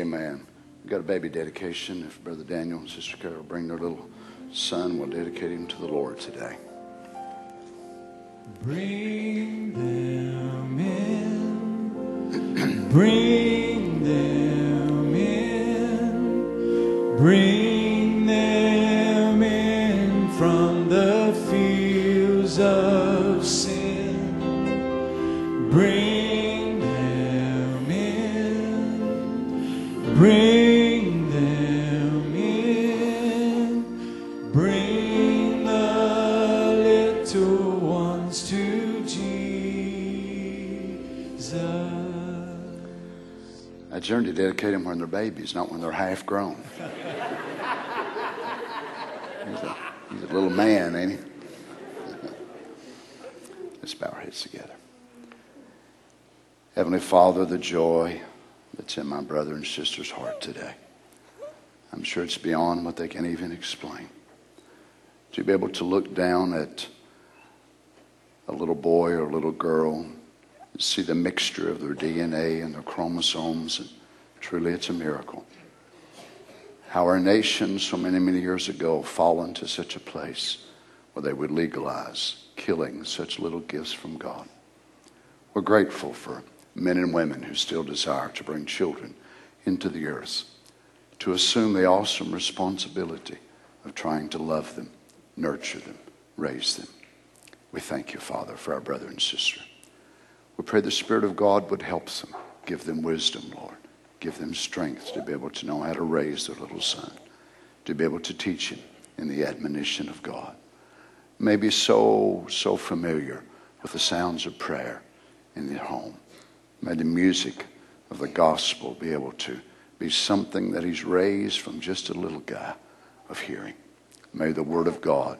Amen. We've got a baby dedication. If Brother Daniel and Sister Carol bring their little son, we'll dedicate him to the Lord today. Bring them in. Bring them in. Bring them in from the fields of sin. Bring them in. Bring them in. Bring the little ones to Jesus. I generally dedicate them when they're babies, not when they're half grown. He's a little man, ain't he? Let's bow our heads together. Heavenly Father, the joy that's in my brother and sister's heart today, I'm sure it's beyond what they can even explain. To be able to look down at a little boy or a little girl and see the mixture of their DNA and their chromosomes, and truly it's a miracle. How our nation so many years ago fallen to such a place where they would legalize killing such little gifts from God. We're grateful for men and women who still desire to bring children into the earth, to assume the awesome responsibility of trying to love them, nurture them, raise them. We thank you, Father, for our brother and sister. We pray the Spirit of God would help them, give them wisdom, Lord. Give them strength to be able to know how to raise their little son, to be able to teach him in the admonition of God. Maybe so familiar with the sounds of prayer in their home. May the music of the gospel be able to be something that he's raised from just a little guy of hearing. May the word of God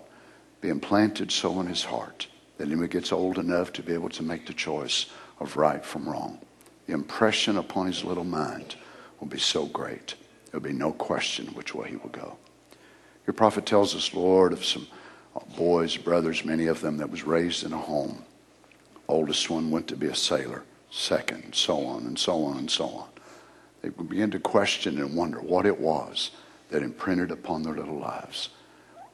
be implanted so in his heart that when he gets old enough to be able to make the choice of right from wrong, the impression upon his little mind will be so great. There'll be no question which way he will go. Your prophet tells us, Lord, of some boys, brothers, many of them, that was raised in a home. Oldest one went to be a sailor, second, so on and so on and so on. They would begin to question and wonder what it was that imprinted upon their little lives.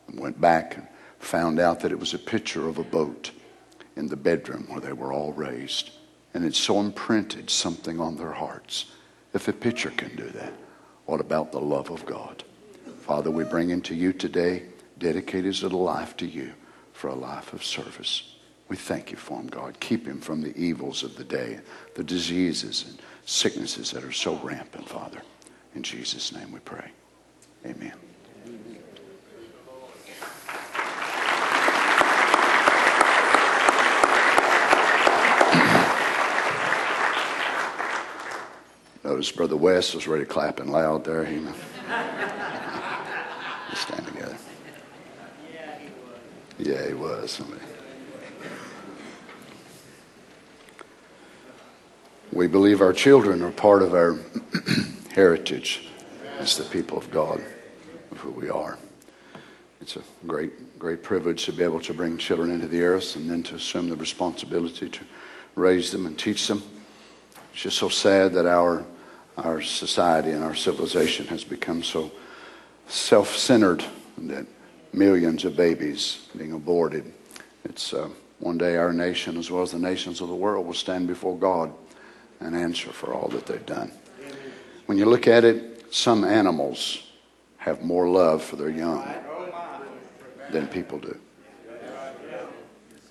And went back and found out that it was a picture of a boat in the bedroom where they were all raised. And it's so imprinted something on their hearts. If a picture can do that, what about the love of God? Father, we bring him to you today. Dedicate his little life to you for a life of service. We thank you for him, God. Keep him from the evils of the day, the diseases and sicknesses that are so rampant, Father. In Jesus' name we pray. Amen. Notice Brother West was ready clapping loud there. You know. Let's stand together. Yeah, he was. Somebody. We believe our children are part of our heritage as the people of God, of who we are. It's a great, great privilege to be able to bring children into the earth and then to assume the responsibility to raise them and teach them. It's just so sad that our society and our civilization has become so self-centered that millions of babies being aborted. It's one day our nation, as well as the nations of the world, will stand before God and answer for all that they've done. When you look at it, some animals have more love for their young than people do.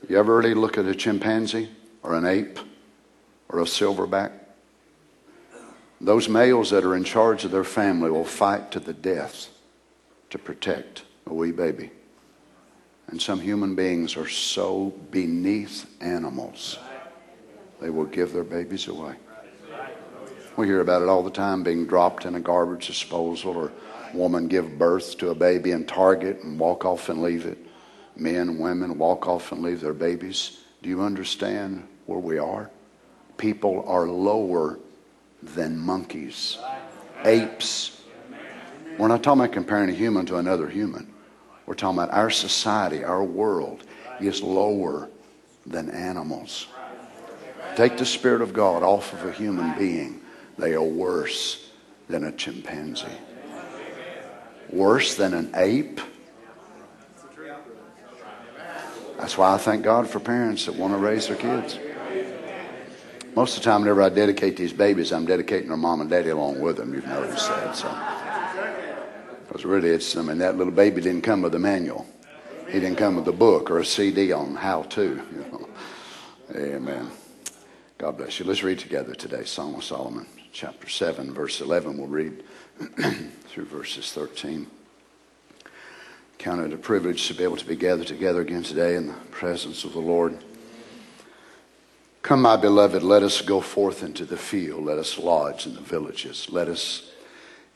You ever really look at a chimpanzee or an ape or a silverback? Those males that are in charge of their family will fight to the death to protect a wee baby. And some human beings are so beneath animals, they will give their babies away. We hear about it all the time, being dropped in a garbage disposal, or a woman give birth to a baby in Target and walk off and leave it. Men, women walk off and leave their babies. Do you understand where we are? People are lower than monkeys, apes. We're not talking about comparing a human to another human. We're talking about our society, our world is lower than animals. Take the Spirit of God off of a human being. They are worse than a chimpanzee, worse than an ape. That's why I thank God for parents that want to raise their kids. Most of the time, whenever I dedicate these babies, I'm dedicating their mom and daddy along with them. You've noticed that. Because really, that little baby didn't come with a manual. He didn't come with a book or a CD on how to. Amen. God bless you. Let's read together today. Song of Solomon, chapter 7, verse 11. We'll read through verses 13. Count it a privilege to be able to be gathered together again today in the presence of the Lord. Come, my beloved, let us go forth into the field. Let us lodge in the villages. Let us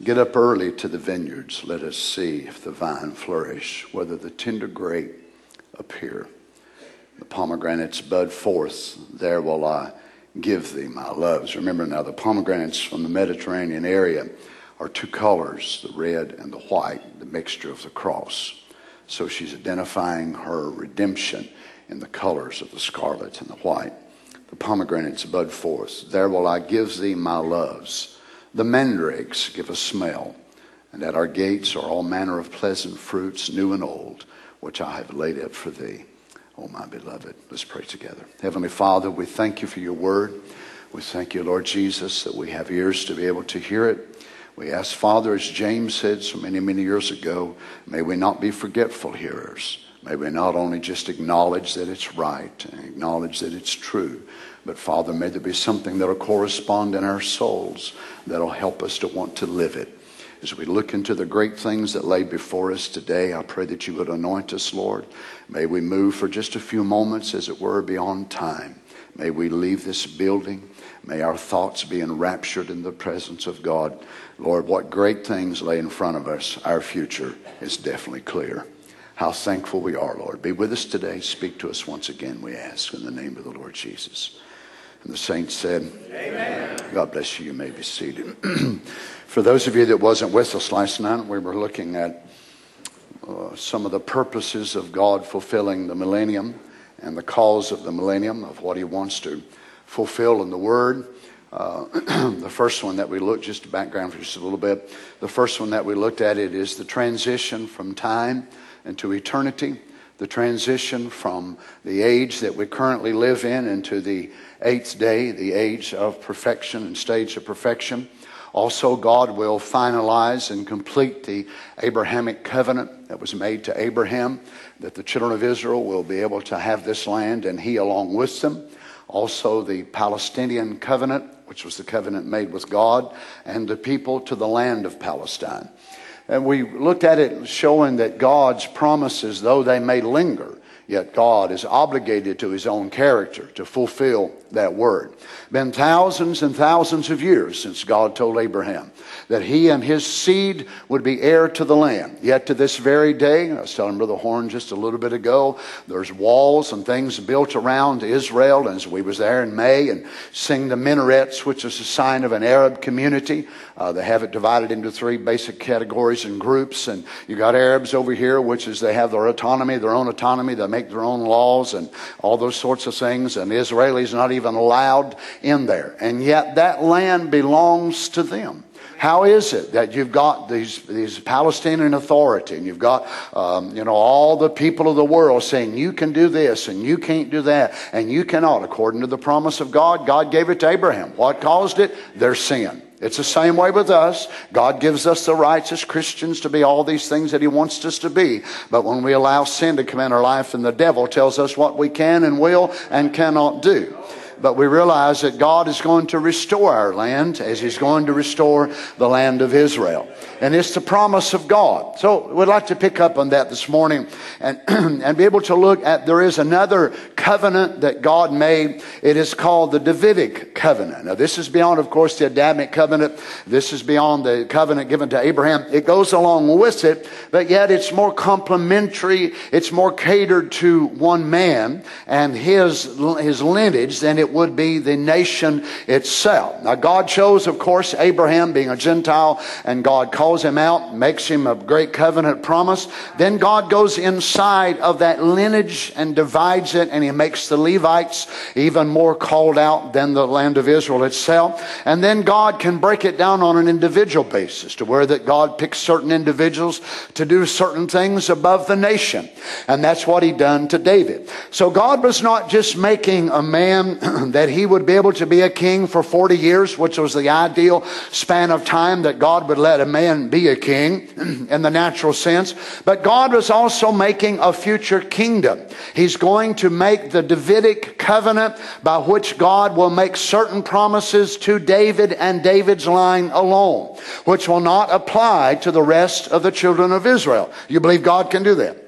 get up early to the vineyards. Let us see if the vine flourish, whether the tender grape appear. The pomegranates bud forth. There will I give thee my loves. Remember now, the pomegranates from the Mediterranean area are two colors, the red and the white, the mixture of the cross. So she's identifying her redemption in the colors of the scarlet and the white. The pomegranates bud forth. There will I give thee my loves. The mandrakes give a smell. And at our gates are all manner of pleasant fruits, new and old, which I have laid up for thee, O my beloved. Let's pray together. Heavenly Father, we thank you for your word. We thank you, Lord Jesus, that we have ears to be able to hear it. We ask, Father, as James said so many, many years ago, may we not be forgetful hearers. May we not only just acknowledge that it's right and acknowledge that it's true, but Father, may there be something that will correspond in our souls that will help us to want to live it. As we look into the great things that lay before us today, I pray that you would anoint us, Lord. May we move for just a few moments, as it were, beyond time. May we leave this building. May our thoughts be enraptured in the presence of God. Lord, what great things lay in front of us. Our future is definitely clear. How thankful we are, Lord. Be with us today. Speak to us once again, we ask, in the name of the Lord Jesus. And the saints said, Amen. God bless you. You may be seated. For those of you that wasn't with us last night, we were looking at some of the purposes of God fulfilling the millennium and the cause of the millennium, of what he wants to fulfill in the Word. The first one that we looked, just to background for just a little bit, the first one that we looked at, it is the transition from time into eternity, the transition from the age that we currently live in into the eighth day, the age of perfection and stage of perfection. Also, God will finalize and complete the Abrahamic covenant that was made to Abraham, that the children of Israel will be able to have this land and he along with them. Also, the Palestinian covenant, which was the covenant made with God and the people to the land of Palestine. And we looked at it showing that God's promises, though they may linger, yet God is obligated to his own character to fulfill that word. Been thousands and thousands of years since God told Abraham that he and his seed would be heir to the land. Yet to this very day, I was telling Brother Horn just a little bit ago, there's walls and things built around Israel. And so we was there in May and seeing the minarets, which is a sign of an Arab community. They have it divided into three basic categories and groups. And you got Arabs over here, which is they have their own autonomy. They make their own laws and all those sorts of things. And the Israelis not even allowed in there. And yet that land belongs to them. How is it that you've got these Palestinian Authority and you've got all the people of the world saying you can do this and you can't do that and you cannot, according to the promise of God? God gave it to Abraham. What caused it? Their sin. It's the same way with us. God gives us the rights as Christians to be all these things that he wants us to be. But when we allow sin to come in our life, and the devil tells us what we can and will and cannot do. But we realize that God is going to restore our land as he's going to restore the land of Israel. And it's the promise of God. So we'd like to pick up on that this morning and be able to look at, there is another covenant that God made. It is called the Davidic covenant. Now this is beyond, of course, the Adamic covenant. This is beyond the covenant given to Abraham. It goes along with it, but yet it's more complementary. It's more catered to one man and his lineage than it it would be the nation itself. Now God chose, of course, Abraham being a Gentile, and God calls him out, makes him a great covenant promise. Then God goes inside of that lineage and divides it, and he makes the Levites even more called out than the land of Israel itself. And then God can break it down on an individual basis to where that God picks certain individuals to do certain things above the nation. And that's what he done to David. So God was not just making a man that he would be able to be a king for 40 years, which was the ideal span of time that God would let a man be a king in the natural sense. But God was also making a future kingdom. He's going to make the Davidic covenant by which God will make certain promises to David and David's line alone, which will not apply to the rest of the children of Israel. You believe God can do that?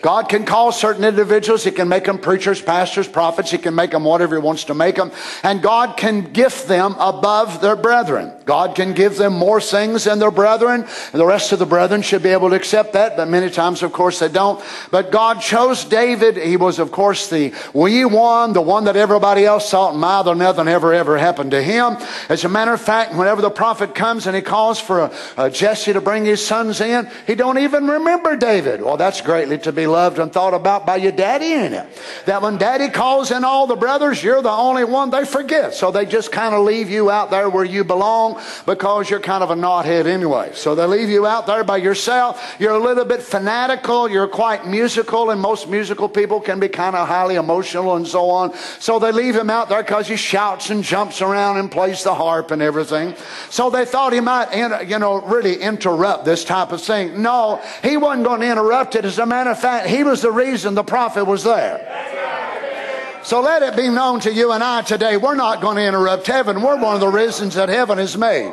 God can call certain individuals. He can make them preachers, pastors, prophets. He can make them whatever he wants to make them. And God can gift them above their brethren. God can give them more things than their brethren. And the rest of the brethren should be able to accept that. But many times, of course, they don't. But God chose David. He was, of course, the wee one, the one that everybody else thought, my, though nothing ever happened to him. As a matter of fact, whenever the prophet comes and he calls for Jesse to bring his sons in, he don't even remember David. Well, that's greatly to be loved and thought about by your daddy, ain't it? That when daddy calls in all the brothers, you're the only one they forget. So they just kind of leave you out there where you belong because you're kind of a knothead anyway. So they leave you out there by yourself. You're a little bit fanatical. You're quite musical, and most musical people can be kind of highly emotional and so on. So they leave him out there because he shouts and jumps around and plays the harp and everything. So they thought he might, you know, really interrupt this type of thing. No, he wasn't going to interrupt it. As a matter of fact, he was the reason the prophet was there. So let it be known to you and I today, we're not going to interrupt heaven. We're one of the reasons that heaven is made.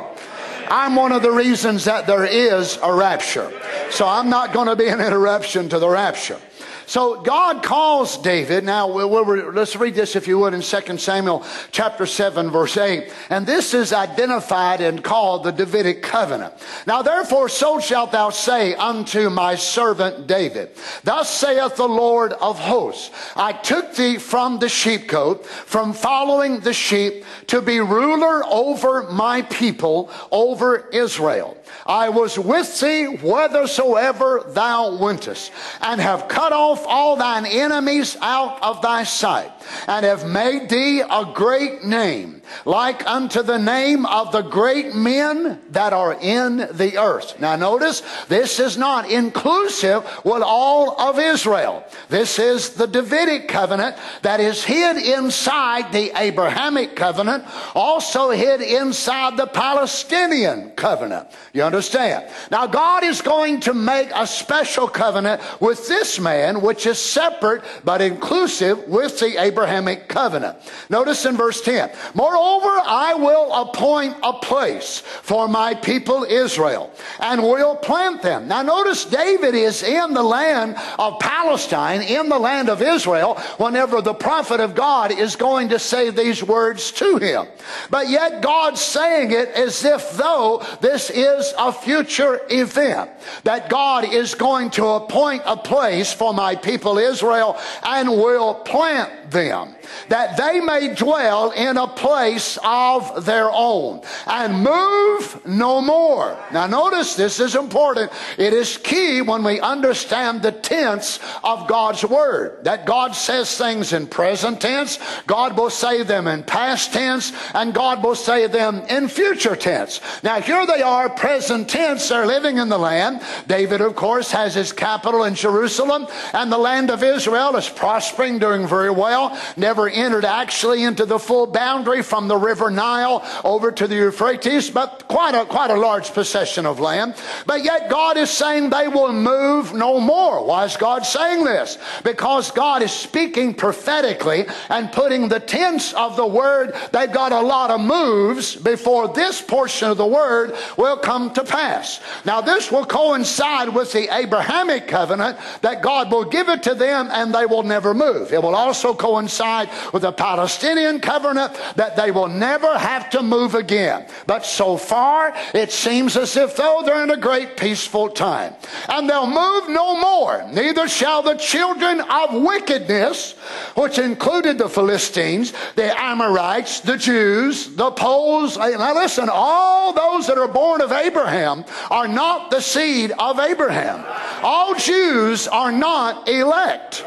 I'm one of the reasons that there is a rapture. So I'm not going to be an interruption to the rapture. So God calls David. Now, let's read this, if you would, in 2 Samuel chapter 7, verse 8. And this is identified and called the Davidic covenant. Now, therefore, so shalt thou say unto my servant David, thus saith the Lord of hosts, I took thee from the sheepcote, from following the sheep, to be ruler over my people, over Israel. I was with thee whithersoever thou wentest, and have cut off all thine enemies out of thy sight, and have made thee a great name, like unto the name of the great men that are in the earth. Now notice, this is not inclusive with all of Israel. This is the Davidic covenant that is hid inside the Abrahamic covenant, also hid inside the Palestinian covenant. You understand? Now God is going to make a special covenant with this man, which is separate but inclusive with the Abrahamic covenant. Notice in verse 10, moreover, I will appoint a place for my people Israel, and will plant them. Now notice, David is in the land of Palestine, in the land of Israel, whenever the prophet of God is going to say these words to him. But yet God's saying it as if though this is a future event, that God is going to appoint a place for my people Israel, and will plant them, that they may dwell in a place of their own, and move no more. Now notice, this is important. It is key when we understand the tense of God's word, that God says things in present tense, God will say them in past tense, and God will say them in future tense. Now here they are, present tense, they're living in the land. David, of course, has his capital in Jerusalem, and the land of Israel is prospering, doing very well. Never entered actually into the full boundary from the river Nile over to the Euphrates, but quite a large possession of land. But yet God is saying they will move no more. Why is God saying this? Because God is speaking prophetically and putting the tense of the word. They've got a lot of moves before this portion of the word will come to pass. Now this will coincide with the Abrahamic covenant, that God will give it to them and they will never move. It will also coincide with the Palestinian covenant, that they will never have to move again. But so far are, it seems as if though they're in a great peaceful time. And they'll move no more, neither shall the children of wickedness, which included the Philistines, the Amorites, the Jews, the Poles. Now listen, all those that are born of Abraham are not the seed of Abraham. All Jews are not elect.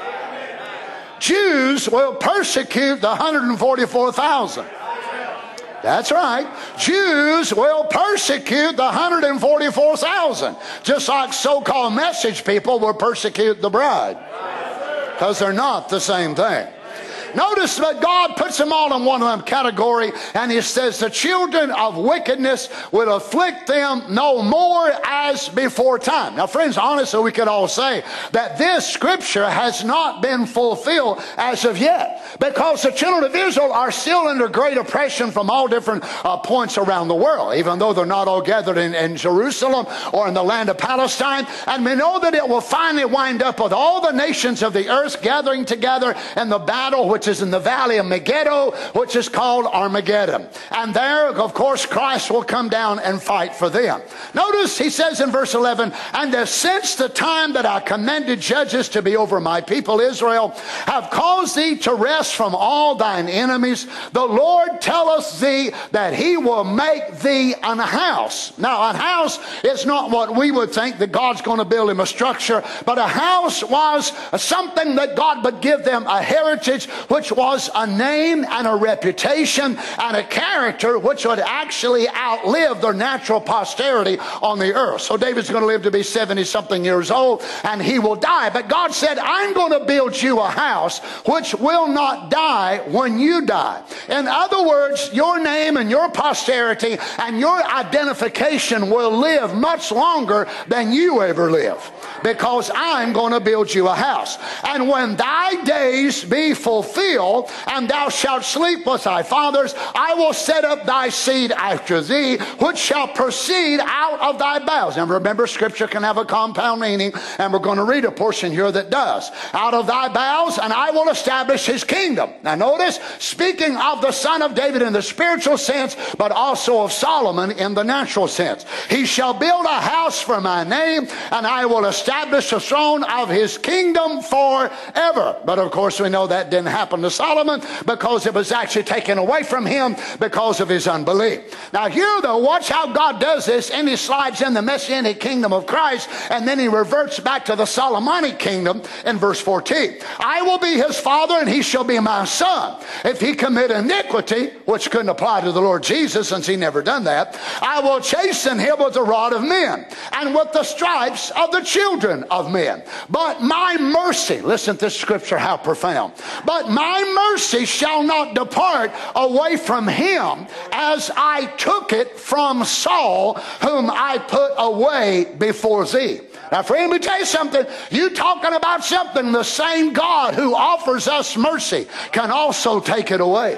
Jews will persecute the 144,000. That's right. Jews will persecute the 144,000, just like so-called message people will persecute the bride, because they're not the same thing. Notice that God puts them all in one of them category, and he says the children of wickedness will afflict them no more as before time. Now friends, honestly, we could all say that this scripture has not been fulfilled as of yet, because the children of Israel are still under great oppression from all different points around the world, even though they're not all gathered in Jerusalem or in the land of Palestine. And we know that it will finally wind up with all the nations of the earth gathering together in the battle which is in the valley of Megiddo, which is called Armageddon. And there, of course, Christ will come down and fight for them. Notice he says in verse 11, and since the time that I commanded judges to be over my people Israel, have caused thee to rest from all thine enemies, the Lord telleth thee that he will make thee an house. Now, a house is not what we would think that God's going to build him a structure, but a house was something that God would give them, a heritage which was a name and a reputation and a character which would actually outlive their natural posterity on the earth. So David's going to live to be 70-something years old, and he will die. But God said, I'm going to build you a house which will not die when you die. In other words, your name and your posterity and your identification will live much longer than you ever live, because I'm going to build you a house. And when thy days be fulfilled, and thou shalt sleep with thy fathers, I will set up thy seed after thee, which shall proceed out of thy bowels. And remember, scripture can have a compound meaning, and we're going to read a portion here that does. Out of thy bowels, and I will establish his kingdom. Now notice, speaking of the son of David in the spiritual sense, but also of Solomon in the natural sense. He shall build a house for my name, and I will establish the throne of his kingdom forever. But of course, we know that didn't happen to Solomon, because it was actually taken away from him because of his unbelief. Now here though, watch how God does this, and he slides in the Messianic kingdom of Christ, and then he reverts back to the Solomonic kingdom in verse 14. I will be his father, and he shall be my son. If he commit iniquity, which couldn't apply to the Lord Jesus since he never done that, I will chasten him with the rod of men and with the stripes of the children of men. But my mercy, listen to this scripture, how profound. But my mercy shall not depart away from him, as I took it from Saul, whom I put away before thee. Now friend, let me tell you something. You talking about something, the same God who offers us mercy can also take it away.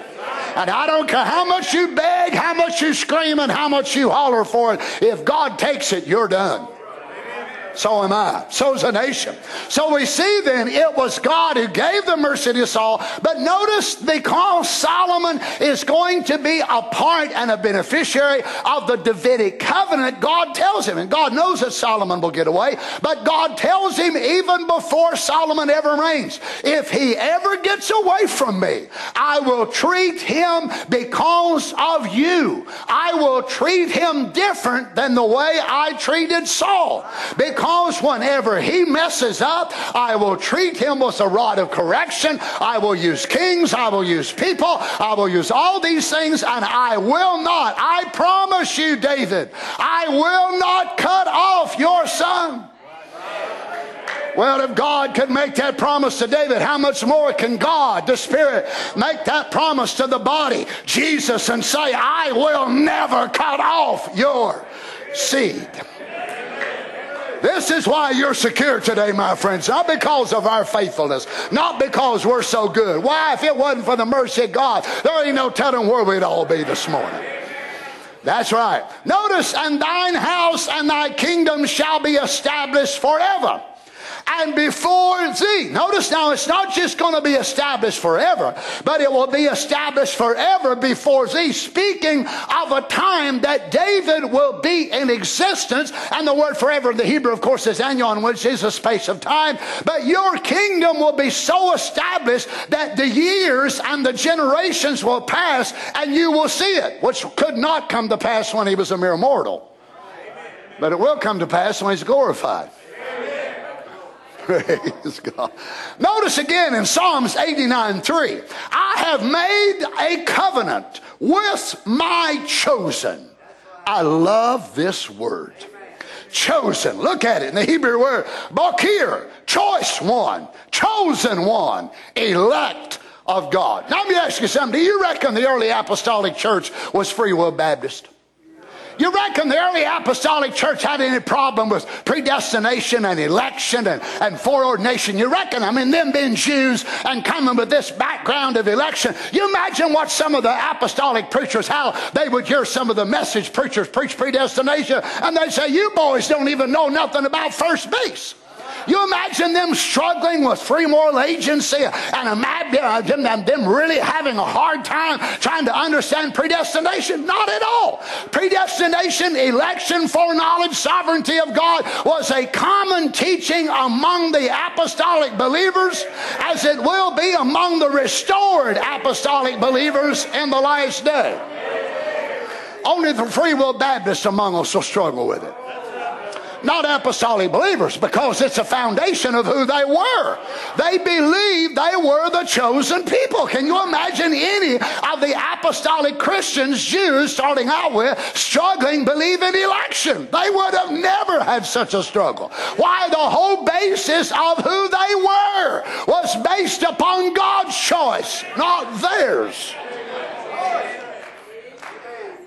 And I don't care how much you beg, how much you scream, and how much you holler for it. If God takes it, you're done. So am I. So's a nation. So we see then it was God who gave the mercy to Saul. But notice, because Solomon is going to be a part and a beneficiary of the Davidic covenant, God tells him, and God knows that Solomon will get away, but God tells him even before Solomon ever reigns, if he ever gets away from me, I will treat him because of you. I will treat him different than the way I treated Saul. Because whenever he messes up, I will treat him with a rod of correction. I will use kings. I will use people. I will use all these things, and I will not. I promise you, David, I will not cut off your son. Well, if God could make that promise to David, how much more can God, the Spirit, make that promise to the body, Jesus, and say, I will never cut off your seed. This is why you're secure today, my friends. Not because of our faithfulness. Not because we're so good. Why, if it wasn't for the mercy of God, there ain't no telling where we'd all be this morning. That's right. Notice, and thine house and thy kingdom shall be established forever. and before thee. Notice now, it's not just going to be established forever, but it will be established forever before thee. Speaking of a time that David will be in existence, and the word forever in the Hebrew, of course, is anion, which is a space of time. But your kingdom will be so established that the years and the generations will pass, and you will see it, which could not come to pass when he was a mere mortal. But it will come to pass when he's glorified. Praise God. Notice again in Psalms 89:3, I have made a covenant with my chosen. I love this word. Chosen. Look at it in the Hebrew word. Bakir, choice one, chosen one, elect of God. Now let me ask you something. Do you reckon the early apostolic church was free will Baptist? You reckon the early apostolic church had any problem with predestination and election and foreordination? You reckon, I mean, them being Jews and coming with this background of election, you imagine what some of the apostolic preachers, how they would hear some of the message preachers preach predestination, and they'd say, you boys don't even know nothing about first base. You imagine them struggling with free moral agency and them really having a hard time trying to understand predestination? Not at all. Predestination, election, foreknowledge, sovereignty of God was a common teaching among the apostolic believers, as it will be among the restored apostolic believers in the last day. Only the free will Baptists among us will struggle with it. Not apostolic believers, because it's a foundation of who they were. They believed they were the chosen people. Can you imagine any of the apostolic Christians, Jews, starting out with, struggling, believe in election? They would have never had such a struggle. Why? The whole basis of who they were was based upon God's choice, not theirs.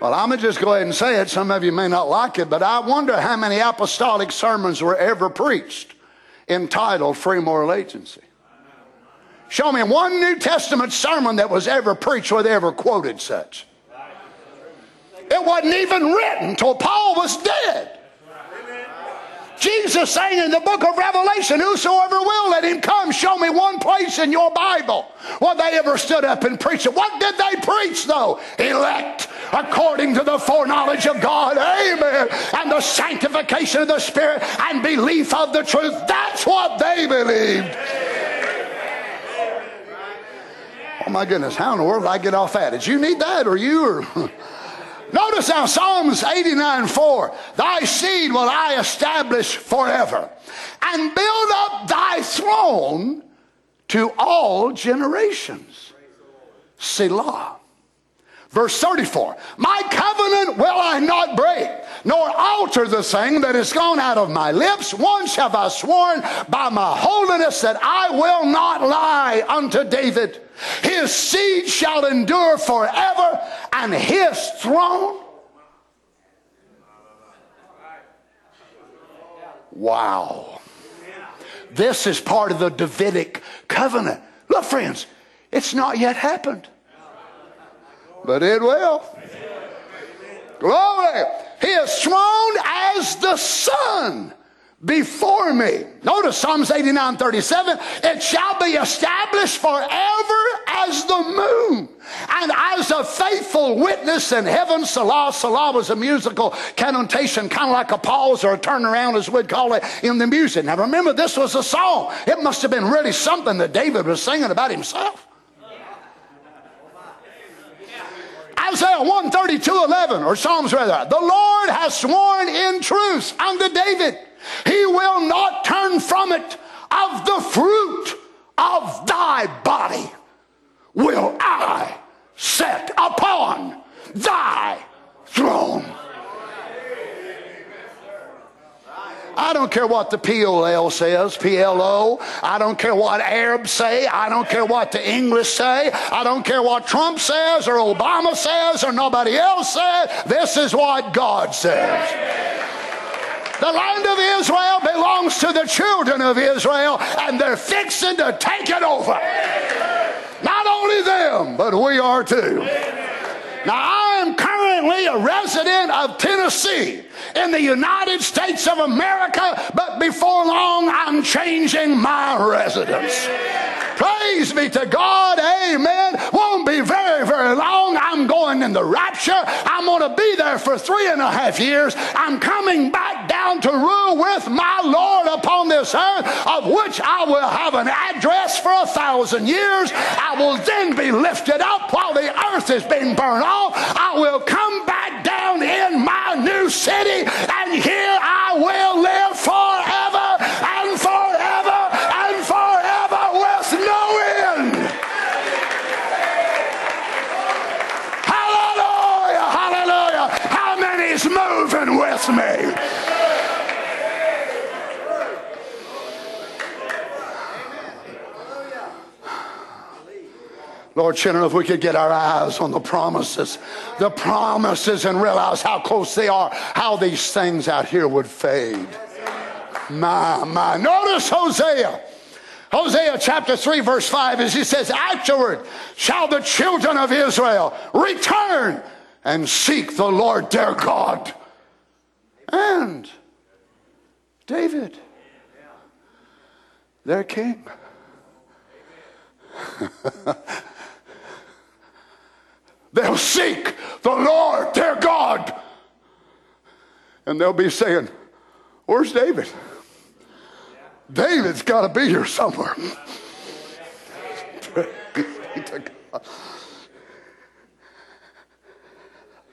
Well, I'm going to just go ahead and say it. Some of you may not like it, but I wonder how many apostolic sermons were ever preached entitled Free Moral Agency. Show me one New Testament sermon that was ever preached where they ever quoted such. It wasn't even written till Paul was dead. Jesus saying in the book of Revelation, whosoever will, let him come. Show me one place in your Bible where they ever stood up and preached it. What did they preach, though? Elect according to the foreknowledge of God. Amen. And the sanctification of the Spirit and belief of the truth. That's what they believed. Oh, my goodness. How in the world did I get off at it? You need that, or you? Or... Notice how Psalms 89:4, thy seed will I establish forever, and build up thy throne to all generations. Selah. Verse 34, my covenant will I not break, nor alter the thing that is gone out of my lips. Once have I sworn by my holiness that I will not lie unto David. His seed shall endure forever, and his throne. Wow. This is part of the Davidic covenant. Look, friends, it's not yet happened, but it will. Glory. He is throned as the sun before me. Notice Psalms 89:37. It shall be established forever as the moon, and as a faithful witness in heaven. Salah. Salah was a musical connotation, kind of like a pause or a turnaround, as we'd call it in the music. Now remember, this was a song. It must have been really something that David was singing about himself. Isaiah 132:11, or Psalms rather, the Lord has sworn in truth unto David, he will not turn from it. Of the fruit of thy body will I set upon thy throne. I don't care what the POL says, PLO. I don't care what Arabs say. I don't care what the English say. I don't care what Trump says or Obama says or nobody else says. This is what God says. The land of Israel belongs to the children of Israel, and they're fixing to take it over. Not only them, but we are too. Now, I am currently evidently a resident of Tennessee in the United States of America, but before long I'm changing my residence. Yeah. Praise be to God, amen. Won't be very, very long. I'm going in the rapture. I'm going to be there for 3.5 years. I'm coming back down to rule with my Lord upon this earth, of which I will have an address for 1,000 years. I will then be lifted up while the earth is being burned off. I will come back down in my new city, and here I will live forever and forever and forever with no end. Hallelujah, hallelujah. How many's moving with me? Lord, children, if we could get our eyes on the promises and realize how close they are, how these things out here would fade. My. Notice Hosea. Hosea chapter 3 verse 5, as he says, "Afterward shall the children of Israel return and seek the Lord their God." And David, their king. They'll seek the Lord their God, and they'll be saying, "Where's David? David's got to be here somewhere."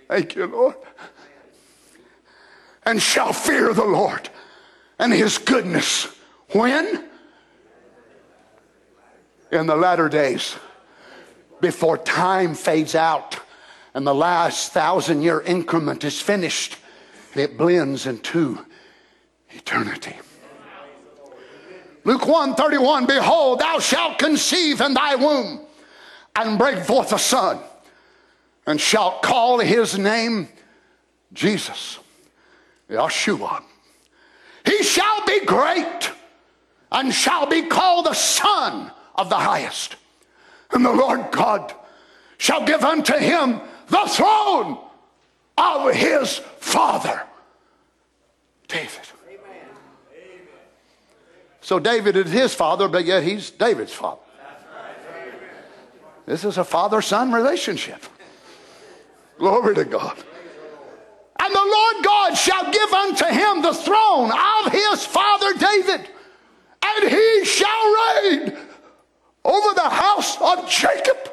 Thank you, Lord. "And shall fear the Lord and his goodness." When? In the latter days, before time fades out and the last 1,000-year increment is finished and it blends into eternity. Luke 1:31, "Behold, thou shalt conceive in thy womb and bring forth a son, and shalt call his name Jesus," Yeshua. "He shall be great and shall be called the Son of the Highest. And the Lord God shall give unto him the throne of his father, David." Amen. So David is his father, but yet he's David's father. Right. This is a father-son relationship. Glory to God. "And the Lord God shall give unto him the throne of his father David, and he shall reign over the house of Jacob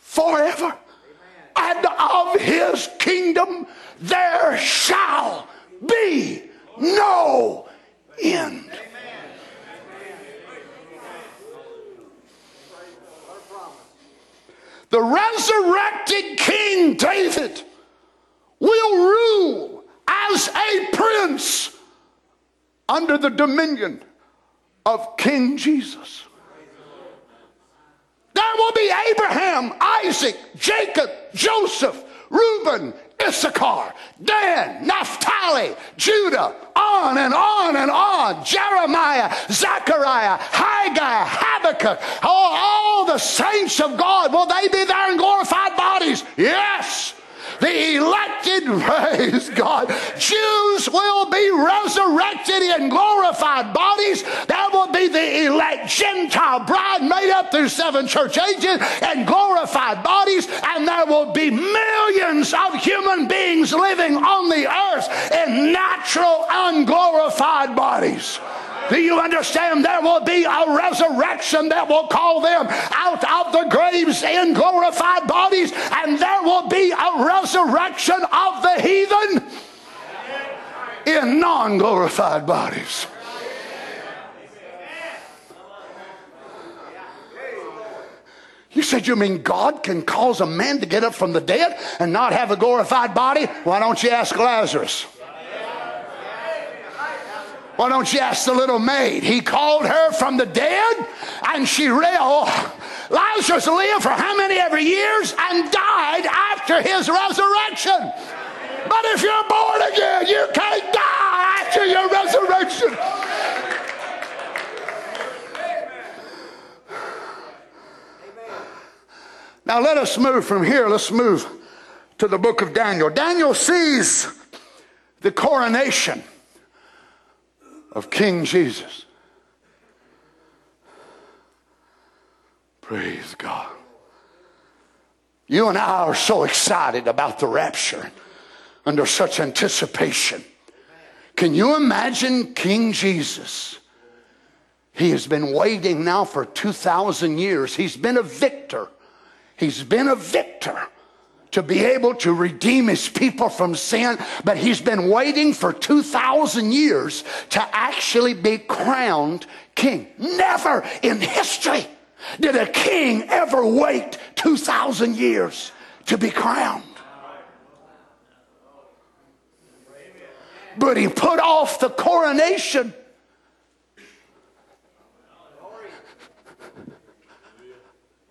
forever. And of his kingdom there shall be no end." The resurrected King David will rule as a prince under the dominion of King Jesus. There will be Abraham, Isaac, Jacob, Joseph, Reuben, Issachar, Dan, Naphtali, Judah, on and on and on. Jeremiah, Zechariah, Haggai, Habakkuk. All the saints of God, will they be there in glorified bodies? Yes. The elected, praise God, Jews will be resurrected in glorified bodies. That will be the elect Gentile bride made up through 7 church ages in glorified bodies. And there will be millions of human beings living on the earth in natural, unglorified bodies. Do you understand? There will be a resurrection that will call them out of the graves in glorified bodies, and there will be a resurrection of the heathen in non-glorified bodies. You said, you mean God can cause a man to get up from the dead and not have a glorified body? Why don't you ask Lazarus? Why don't you ask the little maid? He called her from the dead, and she Lazarus lived for how many ever years and died after his resurrection. But if you're born again, you can't die after your resurrection. Now let us move from here. Let's move to the book of Daniel. Daniel sees the coronation of King Jesus. Praise God. You and I are so excited about the rapture under such anticipation. Can you imagine King Jesus? He has been waiting now for 2,000 years. He's been a victor. He's been a victor to be able to redeem his people from sin, but he's been waiting for 2,000 years to actually be crowned king. Never in history did a king ever wait 2,000 years to be crowned. But he put off the coronation.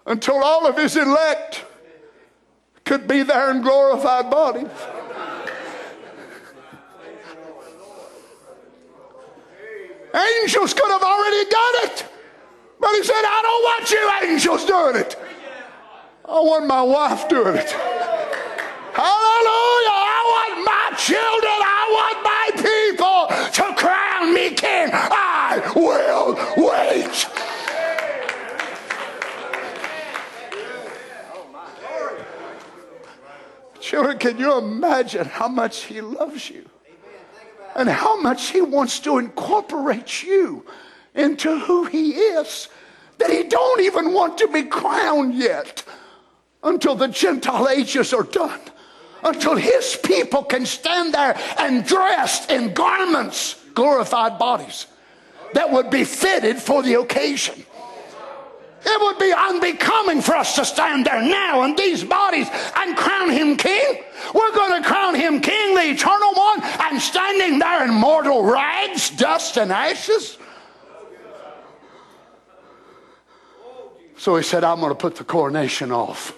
Until all of his elect could be there in glorified bodies. Angels could have already done it. But he said, I don't want you angels doing it. I want my wife doing it. Hallelujah. I want my children. I want my people to crown me king. I will wait. Children, can you imagine how much he loves you and how much he wants to incorporate you into who he is, that he don't even want to be crowned yet until the Gentile ages are done, until his people can stand there and dressed in garments, glorified bodies that would be fitted for the occasion. It would be unbecoming for us to stand there now in these bodies and crown him king. We're going to crown him king, the eternal one, and standing there in mortal rags, dust and ashes. So he said, I'm going to put the coronation off.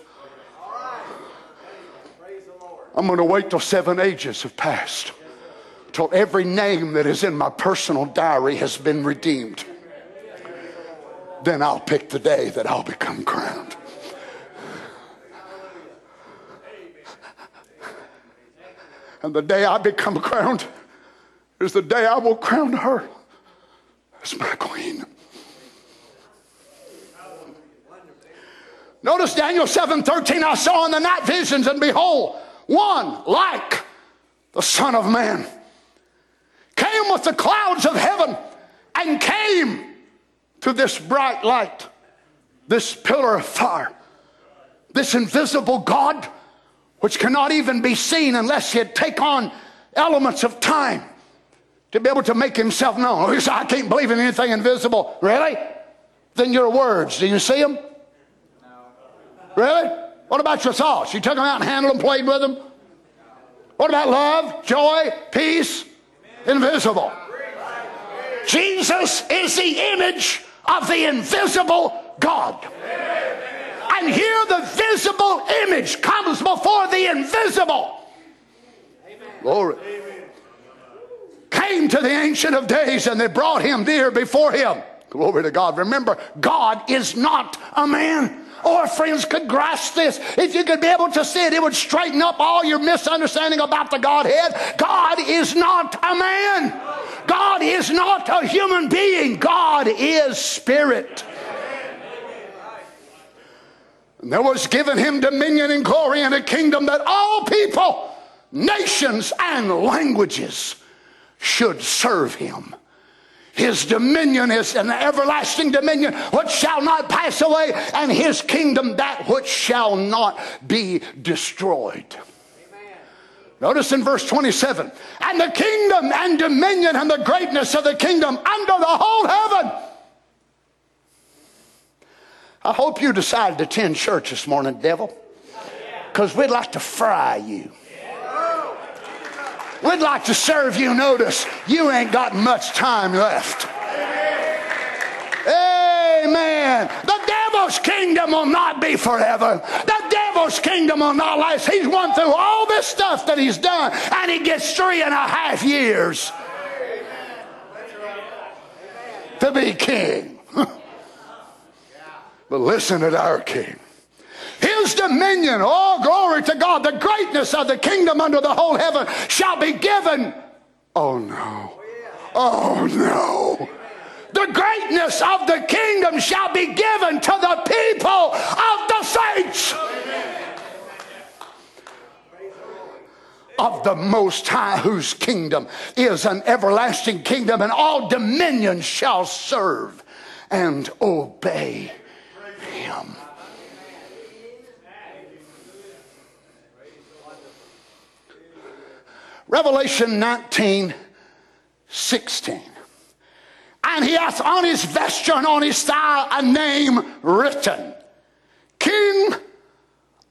I'm going to wait till 7 ages have passed, till every name that is in my personal diary has been redeemed. Then I'll pick the day that I'll become crowned. And the day I become crowned is the day I will crown her as my queen. Notice Daniel 7:13, I saw in the night visions, and behold, one like the Son of Man came with the clouds of heaven and came to this bright light, this pillar of fire, this invisible God, which cannot even be seen unless he'd take on elements of time to be able to make himself known. He said, I can't believe in anything invisible. Really? Then your words, do you see them? No. Really? What about your thoughts? You took them out and handled them, played with them? What about love, joy, peace? Invisible. Jesus is the image of the invisible God. And here the visible image comes before the invisible. Glory. Came to the Ancient of Days, and they brought him near before him. Glory to God. Remember, God is not a man. Our friends could grasp this. If you could be able to see it, it would straighten up all your misunderstanding about the Godhead. God is not a man. God is not a human being. God is spirit. And there was given him dominion and glory and a kingdom that all people, nations, and languages should serve him. His dominion is an everlasting dominion which shall not pass away, and his kingdom that which shall not be destroyed. Amen. Notice in verse 27, and the kingdom and dominion and the greatness of the kingdom under the whole heaven. I hope you decided to attend church this morning, devil, because we'd like to fry you. We'd like to serve you notice. You ain't got much time left. Amen. The devil's kingdom will not be forever. The devil's kingdom will not last. He's won through all this stuff that he's done, and he gets 3.5 years to be king. But listen to our king. His his dominion, all glory to God, the greatness of the kingdom under the whole heaven shall be given. Oh no. Oh no. The greatness of the kingdom shall be given to the people of the saints. Of the Most High, whose kingdom is an everlasting kingdom, and all dominions shall serve and obey him. Revelation 19:16. And he hath on his vesture and on his thigh a name written, King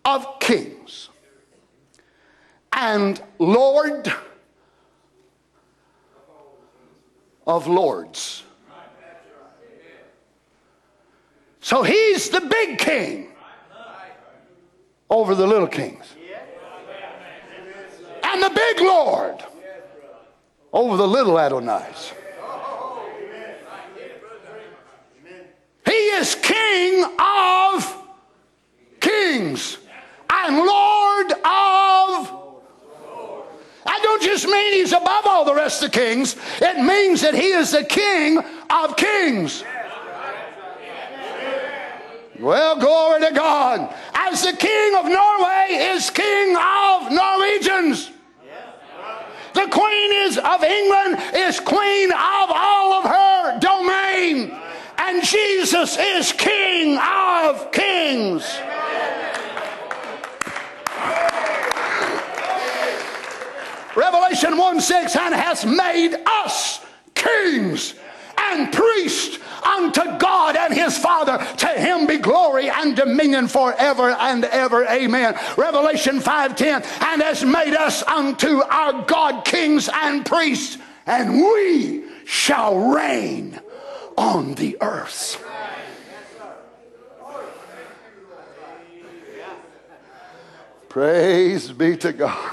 of Kings and Lord of Lords. So he's the big king over the little kings, and the big Lord over the little Adonais. He is King of Kings and Lord of. I don't just mean he's above all the rest of the kings. It means that he is the King of Kings. Well, glory to God. As the King of Norway is King of Norwegians. The Queen is of England is Queen of all of her domain. And Jesus is King of Kings. Revelation 1:6, and has made us kings and priests unto God and his Father. To him be glory and dominion forever and ever. Amen. Revelation 5:10, and has made us unto our God kings and priests, and we shall reign on the earth. Praise be to God.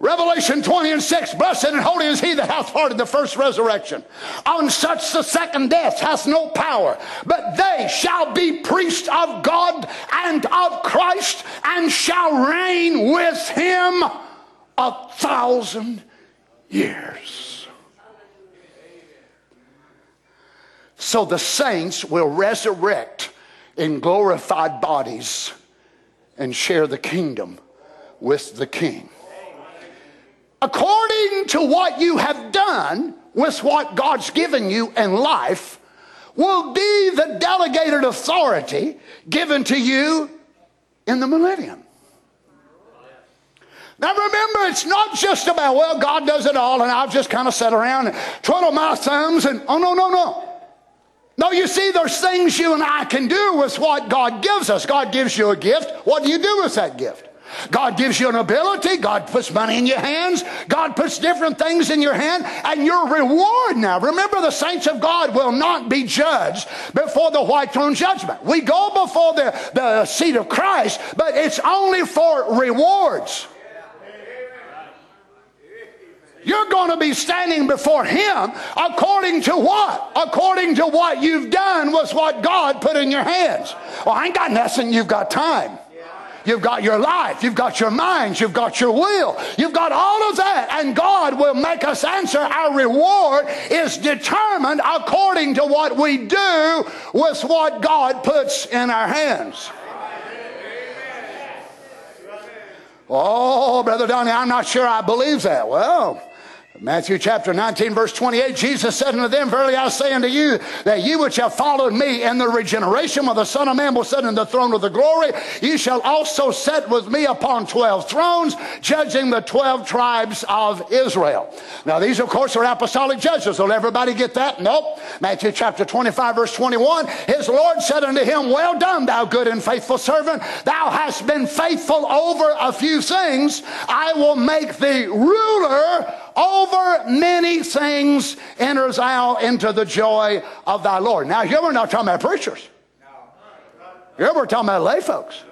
Revelation 20:6, blessed and holy is he that hath part in the first resurrection. On such the second death hath no power, but they shall be priests of God and of Christ, and shall reign with him 1,000 years. So the saints will resurrect in glorified bodies and share the kingdom with the King. According to what you have done with what God's given you in life will be the delegated authority given to you in the millennium. Now remember, it's not just about, well, God does it all and I'll just kind of sit around and twiddle my thumbs and, oh, no, no, no. No, you see, there's things you and I can do with what God gives us. God gives you a gift. What do you do with that gift? God gives you an ability. God puts money in your hands. God puts different things in your hand, and your reward now. Remember, the saints of God will not be judged before the white throne judgment. We go before the seat of Christ, but it's only for rewards. You're going to be standing before him according to what? According to what you've done was what God put in your hands. Well, I ain't got nothing. You've got time. You've got your life. You've got your minds. You've got your will. You've got all of that. And God will make us answer. Our reward is determined according to what we do with what God puts in our hands. Oh, Brother Daniel, I'm not sure I believe that. Well, Matthew chapter 19, verse 28, Jesus said unto them, verily I say unto you, that ye which have followed me in the regeneration, when the Son of Man will sit in the throne of the glory, ye shall also sit with me upon 12 thrones, judging the 12 tribes of Israel. Now these, of course, are apostolic judges. Will everybody get that? Nope. Matthew chapter 25, verse 21, his Lord said unto him, well done, thou good and faithful servant. Thou hast been faithful over a few things. I will make thee ruler over many things. Enter thou into the joy of thy Lord. Now here we're not talking about preachers. Here we're talking about lay folks.